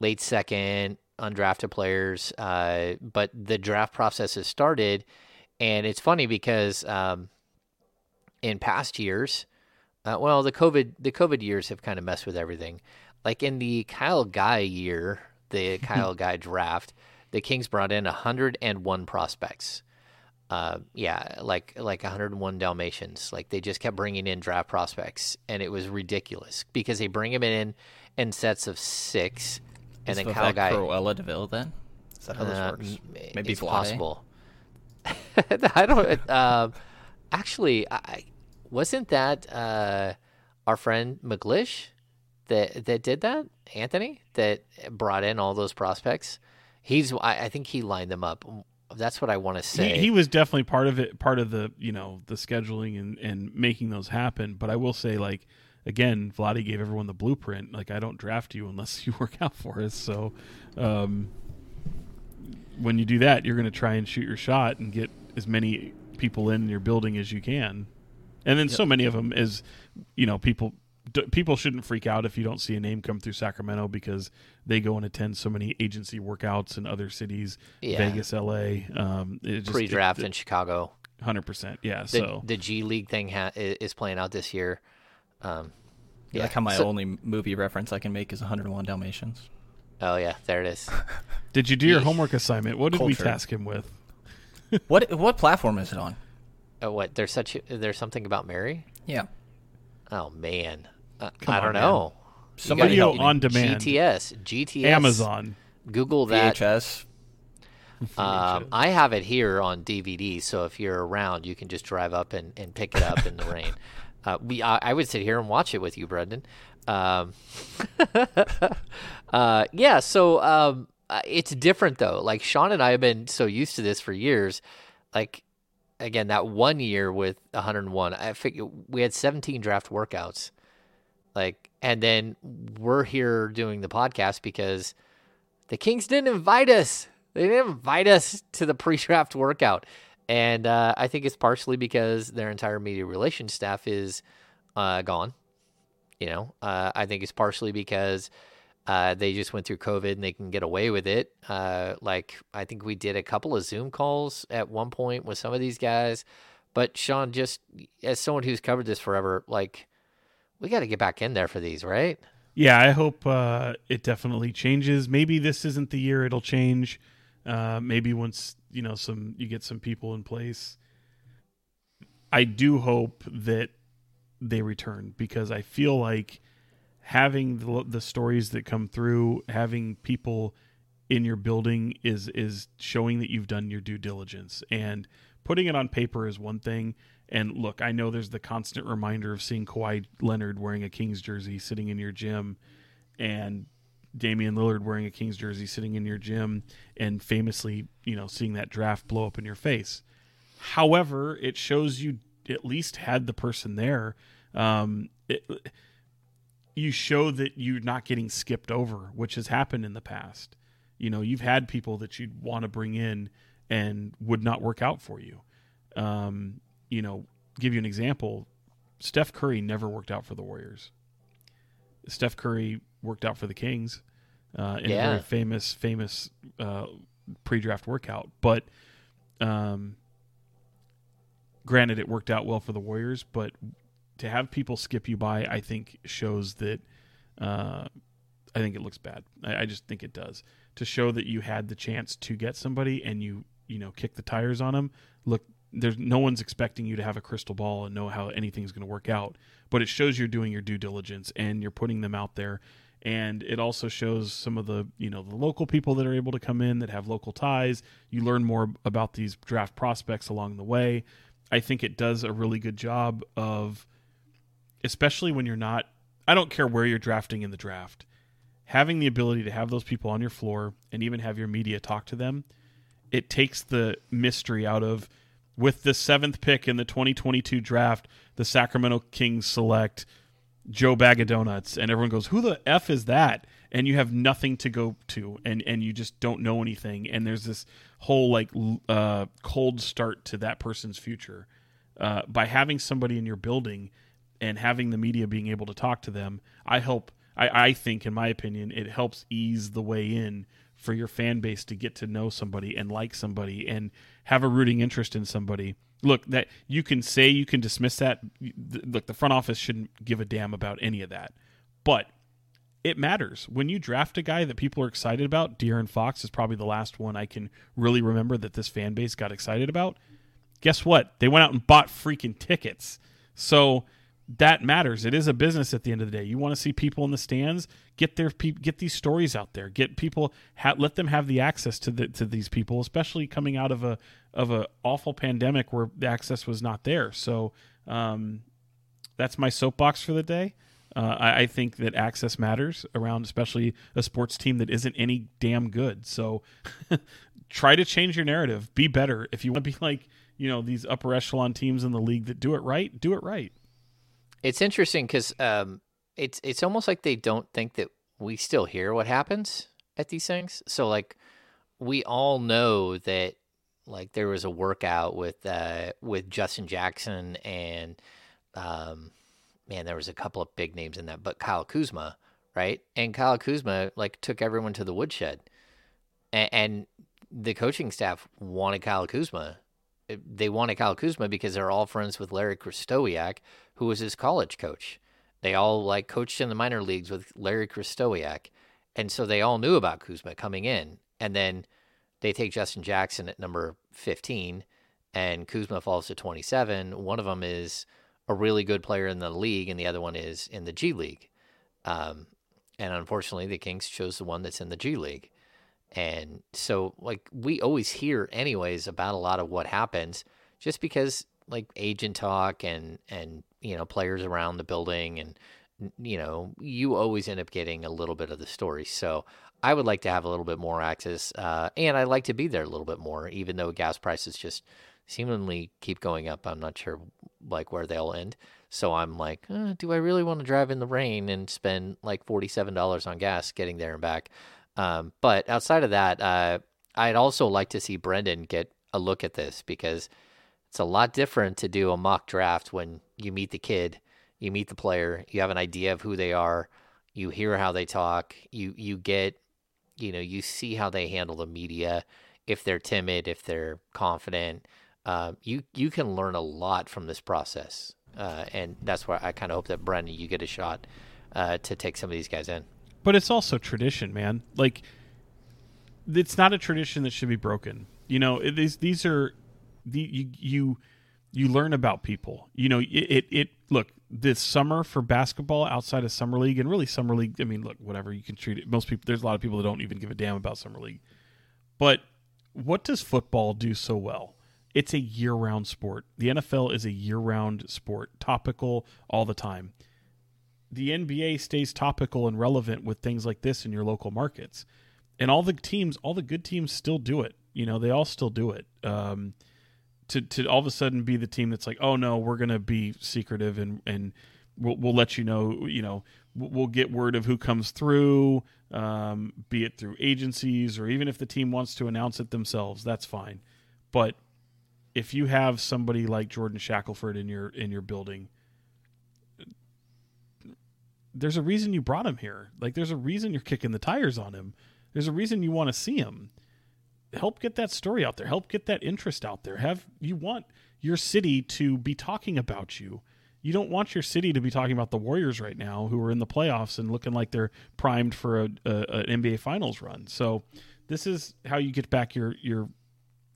late second, undrafted players, uh, but the draft process has started. And it's funny because um, in past years, uh, well, the COVID the COVID years have kind of messed with everything. Like in the Kyle Guy year, the Kyle Guy draft, the Kings brought in one hundred one prospects. Uh, yeah, like like one hundred one Dalmatians. Like they just kept bringing in draft prospects, and it was ridiculous because they bring them in in sets of six, and is then Kyle Guy. Cruella DeVille, then is that how this uh, works? Maybe it's Vlade? Possible. I don't. Uh, actually, I wasn't that uh, our friend McGlish that that did that. Anthony that brought in all those prospects. He's. I, I think he lined them up. That's what I want to say. He, he was definitely part of it, part of the, you know, the scheduling and, and making those happen. But I will say, like, again, Vlade gave everyone the blueprint. Like, I don't draft you unless you work out for us. So um, when you do that, you're going to try and shoot your shot and get as many people in your building as you can. And then yep. so many of them is, you know, people d- people shouldn't freak out if you don't see a name come through Sacramento because they go and attend so many agency workouts in other cities, yeah. Vegas, L A. Um, it just, Pre-draft it, it, in Chicago. one hundred percent, yeah. The, so. the G League thing ha- is playing out this year. Um, yeah. Like how my so, only movie reference I can make is one hundred one Dalmatians. Oh, yeah, there it is. Did you do your homework assignment? What did Culture. we task him with? what What platform is it on? Oh, what? There's, such, there's something about Mary? Yeah. Oh, man. Uh, I don't on, know. Man. Somebody video help on demand. G T S, G T S, Amazon, Google that. V H S. Um, I have it here on D V D, so if you're around, you can just drive up and, and pick it up in the rain. Uh, we, I, I would sit here and watch it with you, Brendan. Um, uh, yeah, so um, it's different though. Like Sean and I have been so used to this for years. Like again, that one year with one hundred one, I figured we had seventeen draft workouts. Like, and then we're here doing the podcast because the Kings didn't invite us. They didn't invite us to the pre-draft workout. And uh, I think it's partially because their entire media relations staff is uh, gone. You know, uh, I think it's partially because Uh, they just went through COVID and they can get away with it. Uh, like, I think we did a couple of Zoom calls at one point with some of these guys. But Sean, just as someone who's covered this forever, like, we got to get back in there for these, right? Yeah, I hope uh, it definitely changes. Maybe this isn't the year it'll change. Uh, maybe once, you know, some you get some people in place. I do hope that they return, because I feel like having the, the stories that come through, having people in your building is is showing that you've done your due diligence. And putting it on paper is one thing. And look, I know there's the constant reminder of seeing Kawhi Leonard wearing a Kings jersey sitting in your gym, and Damian Lillard wearing a Kings jersey sitting in your gym, and famously, you know, seeing that draft blow up in your face. However, it shows you at least had the person there. Um, it, you show that you're not getting skipped over, which has happened in the past. You know, you've had people that you'd want to bring in and would not work out for you. Um, you know, give you an example. Steph Curry never worked out for the Warriors. Steph Curry worked out for the Kings uh, in yeah. a very famous, famous uh, pre-draft workout. But um, granted, it worked out well for the Warriors, but to have people skip you by, I think shows that, uh, I think it looks bad. I, I just think it does. To show that you had the chance to get somebody and you, you know, kick the tires on them. Look, there's no one's expecting you to have a crystal ball and know how anything's going to work out, but it shows you're doing your due diligence and you're putting them out there. And it also shows some of the, you know, the local people that are able to come in that have local ties. You learn more about these draft prospects along the way. I think it does a really good job of, especially when you're not, I don't care where you're drafting in the draft, having the ability to have those people on your floor and even have your media talk to them, it takes the mystery out of, with the seventh pick in the twenty twenty-two draft, the Sacramento Kings select Joe Bag of Donuts, and everyone goes, who the F is that? And you have nothing to go to, and, and you just don't know anything. And there's this whole like uh, cold start to that person's future. Uh, by having somebody in your building and having the media being able to talk to them, I help. I, I think, in my opinion, it helps ease the way in for your fan base to get to know somebody and like somebody and have a rooting interest in somebody. Look, that you can say you can dismiss that. Look, the front office shouldn't give a damn about any of that, but it matters when you draft a guy that people are excited about. De'Aaron Fox is probably the last one I can really remember that this fan base got excited about. Guess what? They went out and bought freaking tickets. So that matters. It is a business at the end of the day. You want to see people in the stands, get their pe- get these stories out there. Get people, ha- let them have the access to the, to these people, especially coming out of a of a awful pandemic where the access was not there. So um, that's my soapbox for the day. Uh, I, I think that access matters around, especially a sports team that isn't any damn good. So try to change your narrative. Be better. If you want to be like, you know, these upper echelon teams in the league that do it right, do it right. It's interesting because um, it's it's almost like they don't think that we still hear what happens at these things. So, like, we all know that, like, there was a workout with uh, with Justin Jackson and, um, man, there was a couple of big names in that, but Kyle Kuzma, right? And Kyle Kuzma, like, took everyone to the woodshed. A- and the coaching staff wanted Kyle Kuzma. They wanted Kyle Kuzma because they're all friends with Larry Krystowiak, who was his college coach. They all like coached in the minor leagues with Larry Krystowiak. And so they all knew about Kuzma coming in. And then they take Justin Jackson at number fifteen and Kuzma falls to twenty-seven. One of them is a really good player in the league and the other one is in the G League. Um, and unfortunately the Kings chose the one that's in the G League. And so, like, we always hear anyways about a lot of what happens just because, like, agent talk and, and you know, players around the building and, you know, you always end up getting a little bit of the story. So I would like to have a little bit more access, uh, and I like to be there a little bit more, even though gas prices just seemingly keep going up. I'm not sure, like, where they'll end. So I'm like, uh, do I really want to drive in the rain and spend, like, forty-seven dollars on gas getting there and back? Um, but outside of that, uh, I'd also like to see Brendan get a look at this because it's a lot different to do a mock draft when you meet the kid, you meet the player, you have an idea of who they are, you hear how they talk, you you get, you know, you see how they handle the media, if they're timid, if they're confident. Um, you you can learn a lot from this process, uh, and that's why I kind of hope that, Brendan, you get a shot uh, to take some of these guys in. But it's also tradition, man. Like, it's not a tradition that should be broken. You know, it, these these are the you you you learn about people. You know, it, it it look this summer for basketball outside of summer league and really summer league. I mean, look, whatever you can treat it. Most people, there's a lot of people that don't even give a damn about summer league. But what does football do so well? It's a year-round sport. The N F L is a year-round sport, topical all the time. The N B A stays topical and relevant with things like this in your local markets. And all the teams, all the good teams still do it. You know, they all still do it. Um, to to all of a sudden be the team that's like, oh, no, we're going to be secretive and, and we'll, we'll let you know, you know, we'll get word of who comes through, um, be it through agencies or even if the team wants to announce it themselves, that's fine. But if you have somebody like Jordan Shackelford in your in your building, there's a reason you brought him here. Like, there's a reason you're kicking the tires on him. There's a reason you want to see him. Help get that story out there. Help get that interest out there. Have you want your city to be talking about you. You don't want your city to be talking about the Warriors right now, who are in the playoffs and looking like they're primed for a, a an N B A Finals run. So this is how you get back your your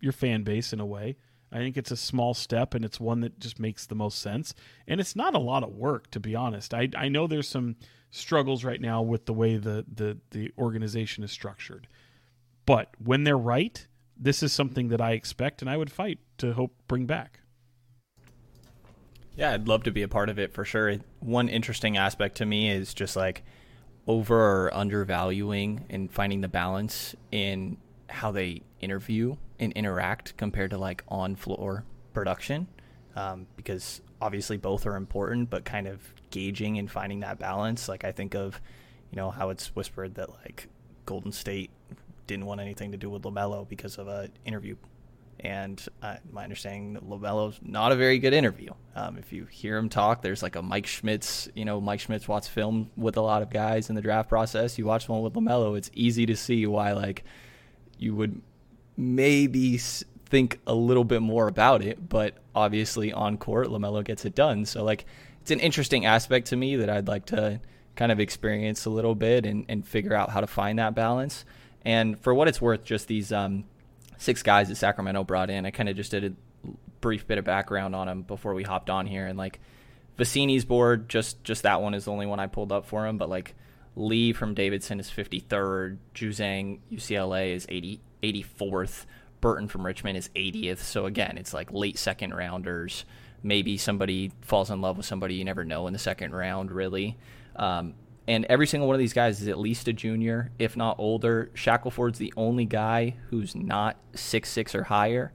your fan base in a way. I think it's a small step, and it's one that just makes the most sense. And it's not a lot of work, to be honest. I I know there's some struggles right now with the way the the, the organization is structured. But when they're right, this is something that I expect, and I would fight to hope bring back. Yeah, I'd love to be a part of it for sure. One interesting aspect to me is just like over or undervaluing and finding the balance in how they interview and interact compared to like on floor production, um, because obviously both are important, but kind of gauging and finding that balance. Like I think of, you know, how it's whispered that like Golden State didn't want anything to do with LaMelo because of an interview. And uh, my understanding that LaMelo's not a very good interview. Um, if you hear him talk, there's like a Mike Schmitz, you know, Mike Schmitz watched film with a lot of guys in the draft process. You watch one with LaMelo, it's easy to see why like you would maybe think a little bit more about it, but obviously on court, LaMelo gets it done. So like, it's an interesting aspect to me that I'd like to kind of experience a little bit and, and figure out how to find that balance. And for what it's worth, just these um, six guys that Sacramento brought in, I kind of just did a brief bit of background on them before we hopped on here. And like Vecini's board, just, just that one is the only one I pulled up for him. But like Lee from Davidson is fifty-third. Juzang, U C L A is eighty, eighty-fourth. Burton from Richmond is eightieth. So again, it's like late second rounders. Maybe somebody falls in love with somebody, you never know in the second round, really. Um, and every single one of these guys is at least a junior, if not older. Shackelford's the only guy who's not six six or higher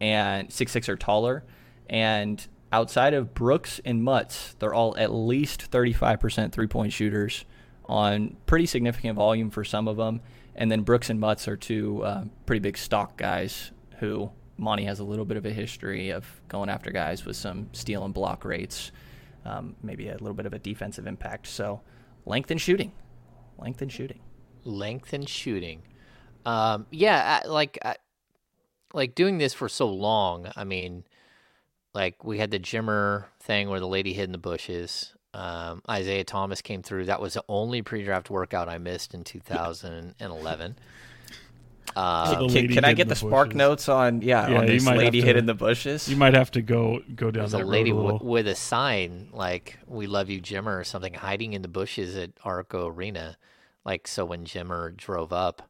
and six six or taller. And outside of Brooks and Mutz, they're all at least thirty-five percent three-point shooters on pretty significant volume for some of them. And then Brooks and Mutz are two uh, pretty big stock guys who Monty has a little bit of a history of going after guys with some steal and block rates, um, maybe a little bit of a defensive impact. So length and shooting, length and shooting, length and shooting. Um, yeah, I, like I, like doing this for so long. I mean, like we had the Jimmer thing where the lady hid in the bushes. Um, Isaiah Thomas came through. That was the only pre-draft workout I missed in two thousand eleven. Uh, can, can I get the, the spark notes on yeah, yeah on this lady hid in the bushes? You might have to go go down. There's that a lady road a w- with a sign like "We love you, Jimmer" or something, hiding in the bushes at Arco Arena. Like so, when Jimmer drove up,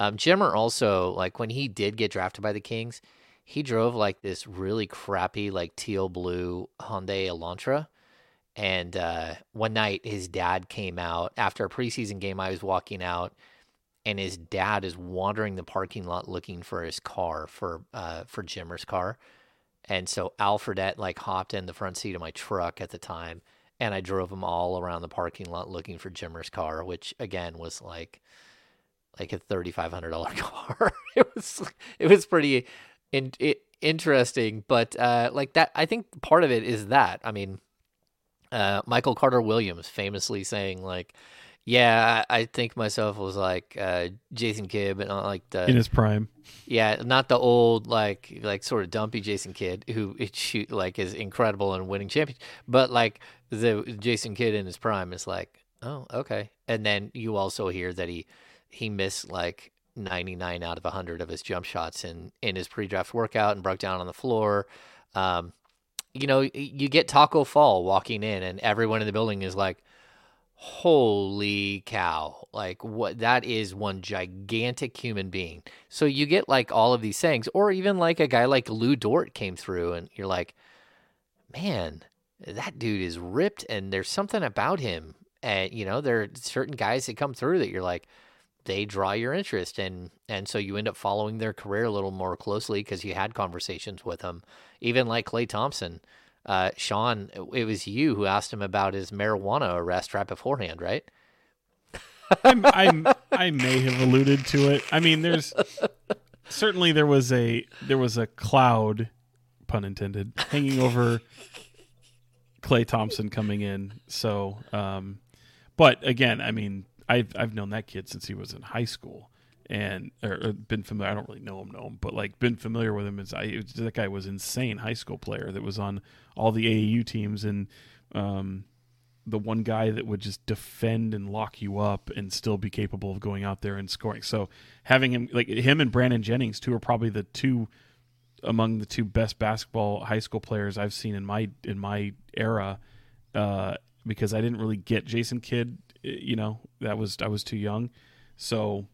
um, Jimmer also like when he did get drafted by the Kings, he drove like this really crappy like teal blue Hyundai Elantra. And uh, one night his dad came out after a preseason game. I was walking out and his dad is wandering the parking lot looking for his car for, uh, for Jimmer's car. And so Alfredette like hopped in the front seat of my truck at the time and I drove him all around the parking lot looking for Jimmer's car, which again was like, like a thirty-five hundred dollars car. it was, it was pretty in, it, interesting, but uh, like that, I think part of it is that, I mean, uh, Michael Carter Williams famously saying, like, yeah, I think myself was like uh, Jason Kidd, but not like the in his prime. Yeah, not the old like like sort of dumpy Jason Kidd who it shoot like is incredible and winning champion, but like the Jason Kidd in his prime is like, oh, okay. And then you also hear that he he missed like ninety-nine out of one hundred of his jump shots in in his pre-draft workout and broke down on the floor. Um, you know, you get Taco Fall walking in, and everyone in the building is like, holy cow, like what, that is one gigantic human being. So you get like all of these things, or even like a guy like Lou Dort came through and you're like, man, that dude is ripped and there's something about him. And you know, there are certain guys that come through that you're like, they draw your interest, and and so you end up following their career a little more closely because you had conversations with them. Even like Klay Thompson. Uh, Sean, it was you who asked him about his marijuana arrest right beforehand, right? I'm, I'm, I may have alluded to it. I mean, there's certainly there was a there was a cloud, pun intended, hanging over Klay Thompson coming in. So, um, but again, I mean, I've I've known that kid since he was in high school, and or, or been familiar. I don't really know him, know him, but like been familiar with him. It's I it, that guy was insane high school player that was on all the A A U teams, and um, the one guy that would just defend and lock you up and still be capable of going out there and scoring. So having him, like him and Brandon Jennings, two are probably the two among the two best basketball high school players I've seen in my in my era, uh, because I didn't really get Jason Kidd. You know, that was I was too young, so.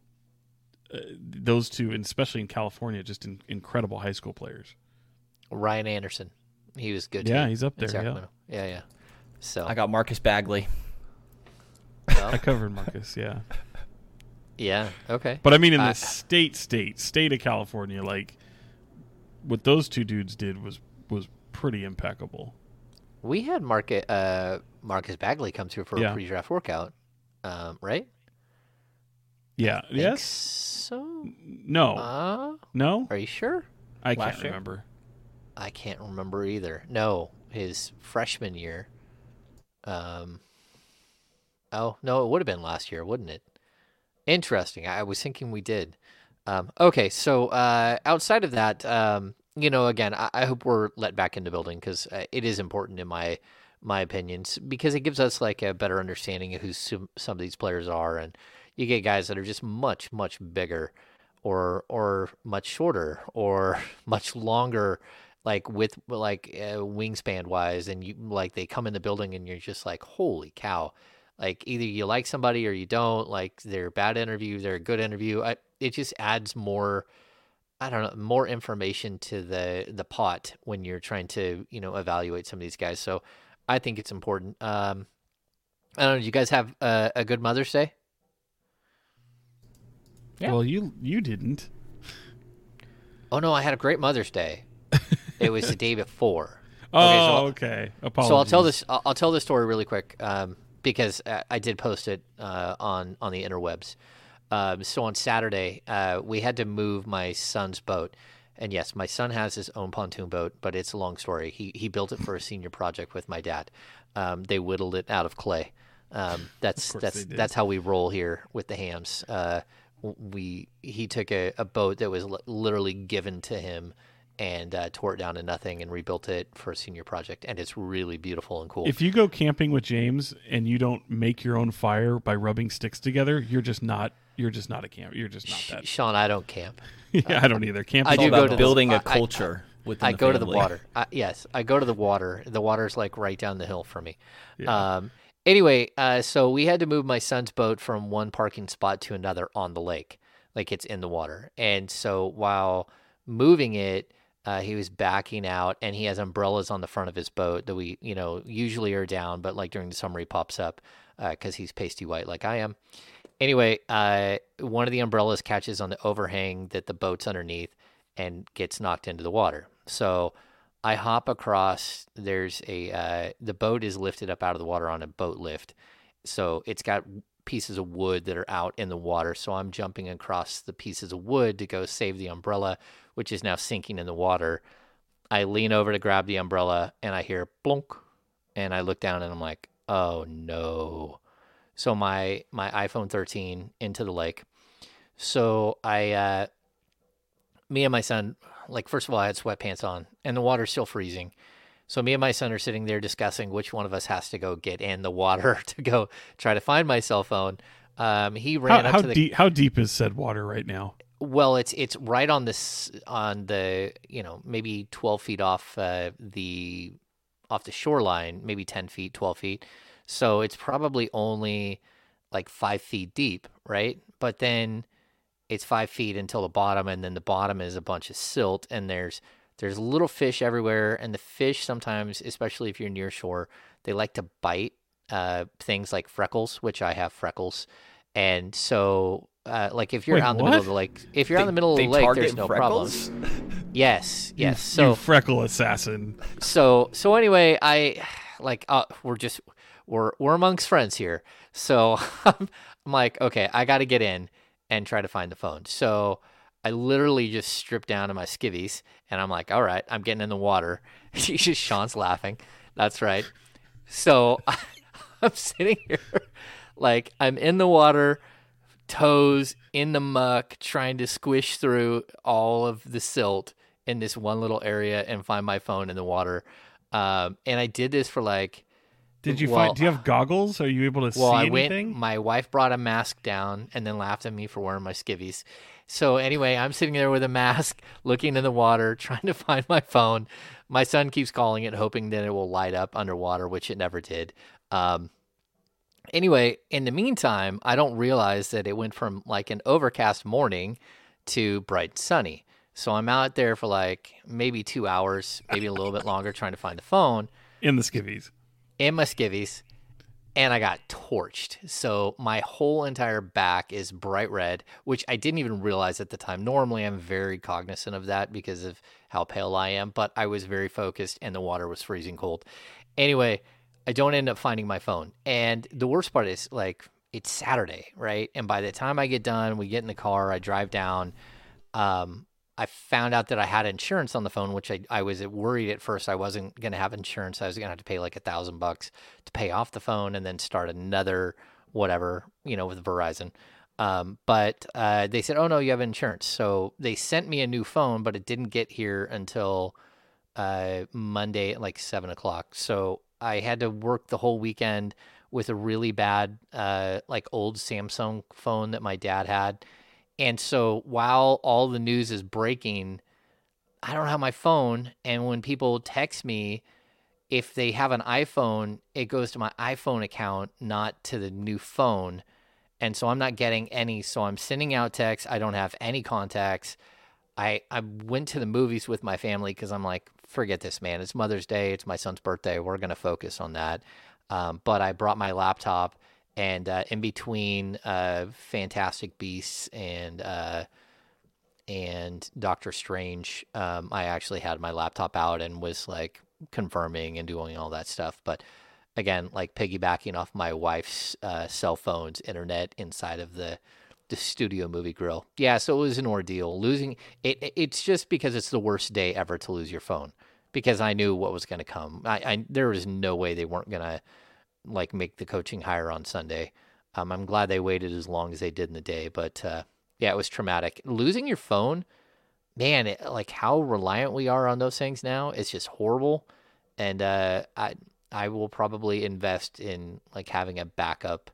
Uh, those two, and especially in California, just in, incredible high school players. Ryan Anderson, he was good. Yeah, he's up there. Yeah. yeah, yeah. So I got Marcus Bagley. Well, I covered Marcus. Yeah. Yeah. Okay. But I mean, in uh, the state, state, state of California, like what those two dudes did was was pretty impeccable. We had Marcus uh, Marcus Bagley come through for yeah. a pre-draft workout, um, right? Yeah. Yes. So no. Uh, no. Are you sure? I Last can't year? remember. I can't remember either. No, his freshman year. Um. Oh no, it would have been last year, wouldn't it? Interesting. I was thinking we did. Um. Okay. So, uh, outside of that, um, you know, again, I, I hope we're let back into building because uh, it is important in my my opinions because it gives us like a better understanding of who some, some of these players are. And you get guys that are just much, much bigger or or much shorter or much longer, like with like uh, wingspan wise. And you like they come in the building and you're just like, holy cow, like either you like somebody or you don't. Like they're a bad interview, they're a good interview. I, it just adds more, I don't know, more information to the, the pot when you're trying to, you know, evaluate some of these guys. So I think it's important. Um, I don't know. Do you guys have a, a good Mother's Day? Yeah. Well, you you didn't. Oh, no, I had a great Mother's Day. It was the day before. Oh, okay. So okay. So I'll tell this I'll, I'll tell this story really quick um, because I, I did post it uh, on, on the interwebs. Um, so on Saturday, uh, we had to move my son's boat. And yes, my son has his own pontoon boat, but it's a long story. He, he built it for a senior project with my dad. Um, they whittled it out of clay. Um, that's that's that's how we roll here with the Hams. Uh We he took a, a boat that was l- literally given to him and uh, tore it down to nothing and rebuilt it for a senior project, and it's really beautiful and cool. If you go camping with James and you don't make your own fire by rubbing sticks together, you're just not you're just not a camper. You're just not that. Sean, I don't camp. yeah, uh, I don't either. Camp. I do go to building a culture. I go to the water. I, yes, I go to the water. The water's like right down the hill for me. Yeah. Um, Anyway, uh, so we had to move my son's boat from one parking spot to another on the lake, like it's in the water. And so while moving it, uh, he was backing out, and he has umbrellas on the front of his boat that we, you know, usually are down, but like during the summer he pops up because uh, he's pasty white like I am. Anyway, uh, one of the umbrellas catches on the overhang that the boat's underneath and gets knocked into the water. So I hop across, there's a, uh, the boat is lifted up out of the water on a boat lift. So it's got pieces of wood that are out in the water. So I'm jumping across the pieces of wood to go save the umbrella, which is now sinking in the water. I lean over to grab the umbrella and I hear plonk and I look down and I'm like, oh no. So my, my iPhone thirteen into the lake. So I, uh, me and my son, like, first of all, I had sweatpants on and the water's still freezing. So me and my son are sitting there discussing which one of us has to go get in the water to go try to find my cell phone. Um, he ran how, up how to the... Deep, how deep is said water right now? Well, it's it's right on this on the you know maybe twelve feet off uh, the off the shoreline, maybe ten feet, twelve feet. So it's probably only like five feet deep, right? But then it's five feet until the bottom, and then the bottom is a bunch of silt, and there's there's little fish everywhere, and the fish sometimes, especially if you're near shore, they like to bite uh, things like freckles, which I have freckles, and so. Uh, like if you're Wait, out in the what? middle of the lake, if you're they, out in the middle of the lake, there's no freckles? problem. Yes, yes. You, so you freckle assassin. So so anyway, I like uh, we're just we're we're amongst friends here. So I'm, I'm like, okay, I got to get in and try to find the phone. So I literally just stripped down to my skivvies and I'm like, all right, I'm getting in the water. Sean's laughing. That's right. So I, I'm sitting here, like I'm in the water. Toes in the muck, trying to squish through all of the silt in this one little area and find my phone in the water. Um, and I did this for like. Did you well, find? Do you have goggles? Are you able to well, see I anything? Went, my wife brought a mask down and then laughed at me for wearing my skivvies. So anyway, I'm sitting there with a mask, looking in the water, trying to find my phone. My son keeps calling it, hoping that it will light up underwater, which it never did. Um, Anyway, in the meantime, I don't realize that it went from like an overcast morning to bright and sunny. So I'm out there for like maybe two hours, maybe a little bit longer, trying to find the phone. In the skivvies. In my skivvies. And I got torched. So my whole entire back is bright red, which I didn't even realize at the time. Normally, I'm very cognizant of that because of how pale I am. But I was very focused and the water was freezing cold. Anyway, I don't end up finding my phone. And the worst part is, like, it's Saturday, right? And by the time I get done, we get in the car, I drive down. Um, I found out that I had insurance on the phone, which I, I was worried at first I wasn't going to have insurance. I was going to have to pay like a thousand bucks to pay off the phone and then start another whatever, you know, with Verizon. Um, but uh, they said, oh, no, you have insurance. So they sent me a new phone, but it didn't get here until uh, Monday at like seven o'clock. So I had to work the whole weekend with a really bad, uh, like old Samsung phone that my dad had. And so while all the news is breaking, I don't have my phone. And when people text me, if they have an iPhone, it goes to my iPhone account, not to the new phone. And so I'm not getting any. So I'm sending out texts. I don't have any contacts. I, I went to the movies with my family because I'm like, forget this, man. It's Mother's Day. It's my son's birthday. We're going to focus on that. Um, but I brought my laptop, and uh, in between uh, Fantastic Beasts and uh, and Doctor Strange, um, I actually had my laptop out and was like confirming and doing all that stuff. But again, like piggybacking off my wife's uh, cell phone's internet inside of the the studio movie grill. Yeah, so it was an ordeal. Losing it, it's just because it's the worst day ever to lose your phone, because I knew what was going to come. I, I there was no way they weren't going to like make the coaching hire on Sunday. Um, I'm glad they waited as long as they did in the day, but uh, yeah, it was traumatic. Losing your phone, man, it, like how reliant we are on those things now, it's just horrible. And uh, I I will probably invest in like having a backup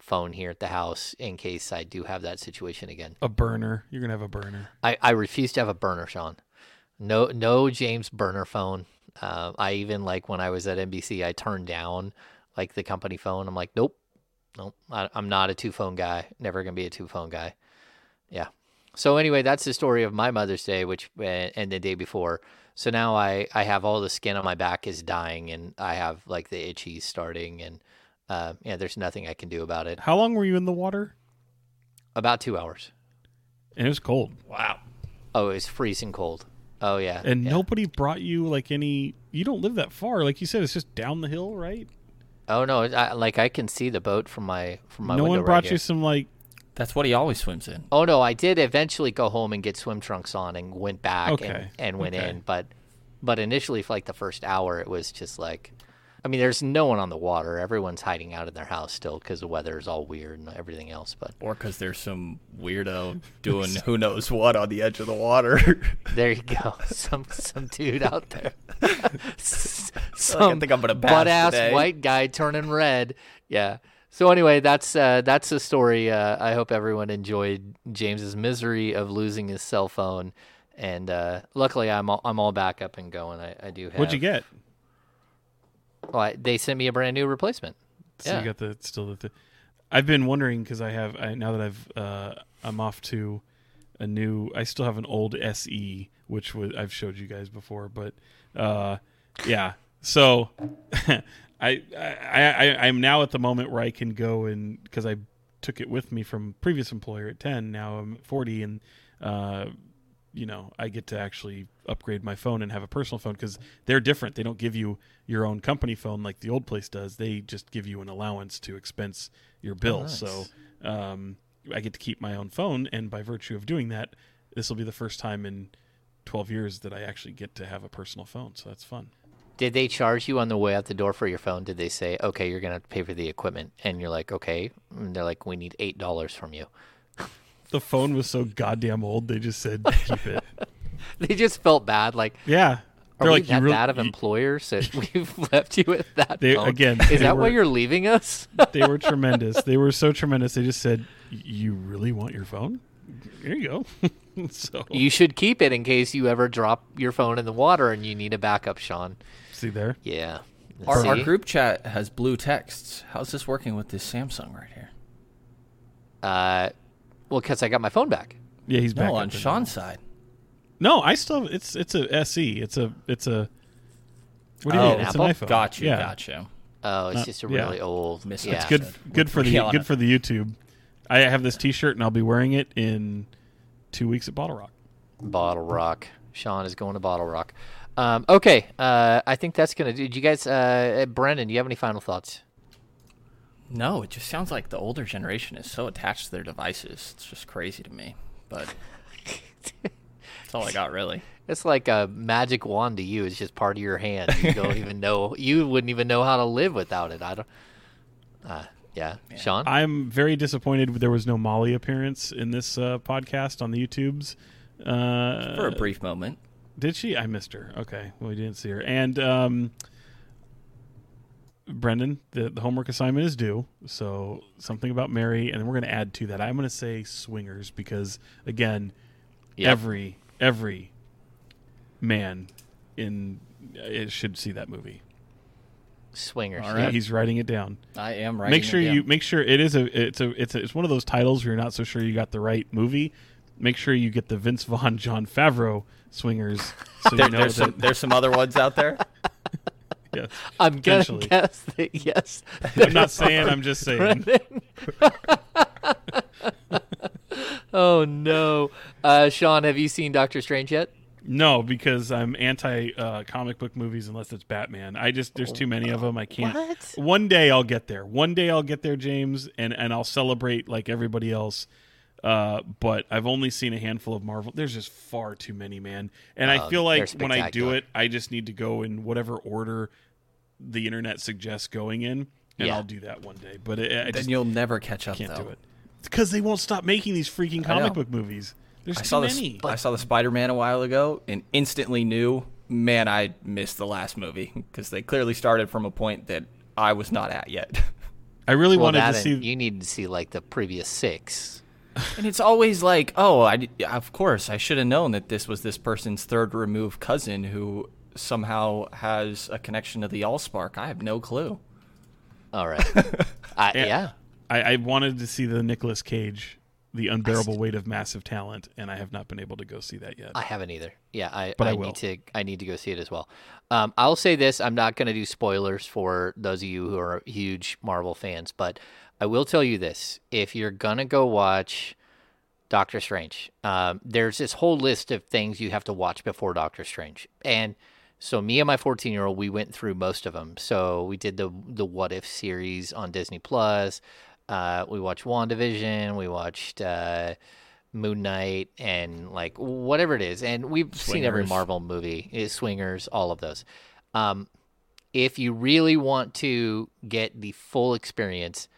phone here at the house in case I do have that situation again. A burner. You're gonna have a burner. I, I refuse to have a burner, Sean. No no James burner phone. Um, I even like when I was at N B C, I turned down like the company phone. I'm like, nope, nope. I, I'm not a two phone guy. Never gonna be a two phone guy. Yeah. So anyway, that's the story of my Mother's Day, which and the day before. So now I I have all the skin on my back is dying, and I have like the itchy starting and. Uh, yeah, there's nothing I can do about it. How long were you in the water? About two hours. And it was cold. Wow. Oh, it was freezing cold. Oh, yeah. And yeah. Nobody brought you, like, any... You don't live that far. Like you said, it's just down the hill, right? Oh, no. I, like, I can see the boat from my from my window. No one brought you some, like... That's what he always swims in. Oh, no. I did eventually go home and get swim trunks on and went back okay. and, and went okay. in. But, but initially, for, like, the first hour, it was just, like... I mean, there's no one on the water. Everyone's hiding out in their house still because the weather is all weird and everything else. But or because there's some weirdo doing who knows what on the edge of the water. There you go. Some some dude out there. Some like butt-ass white guy turning red. Yeah. So anyway, that's uh, that's the story. Uh, I hope everyone enjoyed James's misery of losing his cell phone. And uh, luckily, I'm all, I'm all back up and going. I, I do have. What'd you get? Well, I, they sent me a brand new replacement. So yeah. You got the still the. Th- I've been wondering because I have I, now that I've uh, I'm off to a new. I still have an old S E, which was, I've showed you guys before, but uh, yeah. So I, I I I'm now at the moment where I can go and because I took it with me from previous employer at ten. Now I'm at forty and. Uh, you know, I get to actually upgrade my phone and have a personal phone because they're different. They don't give you your own company phone like the old place does. They just give you an allowance to expense your bill. Oh, nice. So um, I get to keep my own phone. And by virtue of doing that, this will be the first time in twelve years that I actually get to have a personal phone. So that's fun. Did they charge you on the way out the door for your phone? Did they say, okay, you're going to have to pay for the equipment? And you're like, okay. And they're like, we need eight dollars from you. The phone was so goddamn old, they just said, keep it. They just felt bad. Like, yeah. Are we like, that really, bad of employers that we've left you with that they, phone? Again, Is that were, why you're leaving us? They were tremendous. They were so tremendous. They just said, you really want your phone? Here you go. So you should keep it in case you ever drop your phone in the water and you need a backup, Sean. See there? Yeah. Our, our group chat has blue texts. How's this working with this Samsung right here? Uh... Well, because I got my phone back. Yeah, he's back. No, on Sean's side. No, I still. It's it's a S E. It's a it's a. What do you oh, mean? An it's Apple? An iPhone. Got you. Yeah. Got you. Oh, it's uh, just a really yeah. old. Miss yeah. It's good. Good for the good for the YouTube. I have this T-shirt and I'll be wearing it in two weeks at Bottle Rock. Bottle Rock. Sean is going to Bottle Rock. Um, okay, uh, I think that's gonna do. Do you guys, uh, Brendan? Do you have any final thoughts? No, it just sounds like the older generation is so attached to their devices. It's just crazy to me, but that's all I got, really. It's like a magic wand to you. It's just part of your hand. You don't even know. You wouldn't even know how to live without it. I don't. Uh, yeah. yeah, Sean? I'm very disappointed there was no Molly appearance in this uh, podcast on the YouTubes. Uh, For a brief moment. Did she? I missed her. Okay. Well, we didn't see her. And... Um, Brendan, the, the homework assignment is due, so something about Mary, and then we're going to add to that. I'm going to say swingers because, again, yep. every every man in it should see that movie. Swingers. All right, yeah. He's writing it down. I am writing. Make sure it down. you make sure it is a it's a it's a, it's one of those titles where you're not so sure you got the right movie. Make sure you get the Vince Vaughn, Jon Favreau swingers. So there, you know there's that, some there's some other ones out there. Yes, I'm going to guess that yes. I'm not saying, I'm just saying. Oh, no. Uh, Sean, have you seen Doctor Strange yet? No, because I'm anti uh, comic book movies unless it's Batman. I just There's too many of them. I can't. What? One day I'll get there. One day I'll get there, James, and, and I'll celebrate like everybody else. Uh, but I've only seen a handful of Marvel. There's just far too many, man. And um, I feel like when I do it, I just need to go in whatever order the internet suggests going in, and yeah. I'll do that one day. But it, I then just, you'll never catch up. Can't though. do it because they won't stop making these freaking comic book movies. There's I too saw many. The, I saw the Spider-Man a while ago, and instantly knew, man, I missed the last movie because they clearly started from a point that I was not at yet. I really well, wanted to see. You need to see like the previous six. And it's always like, oh, I, of course, I should have known that this was this person's third removed cousin who somehow has a connection to the AllSpark. I have no clue. All right. I, yeah. I, I wanted to see the Nicolas Cage, The Unbearable st- Weight of Massive Talent, and I have not been able to go see that yet. I haven't either. Yeah, I, but I, I will. need to I need to go see it as well. Um, I'll say this. I'm not going to do spoilers for those of you who are huge Marvel fans, but I will tell you this. If you're going to go watch Doctor Strange, um, there's this whole list of things you have to watch before Doctor Strange. And so me and my fourteen-year-old, we went through most of them. So we did the the What If series on Disney+. Uh, we watched WandaVision. We watched uh, Moon Knight and like whatever it is. And we've Swingers. seen every Marvel movie, Swingers, all of those. Um, if you really want to get the full experience,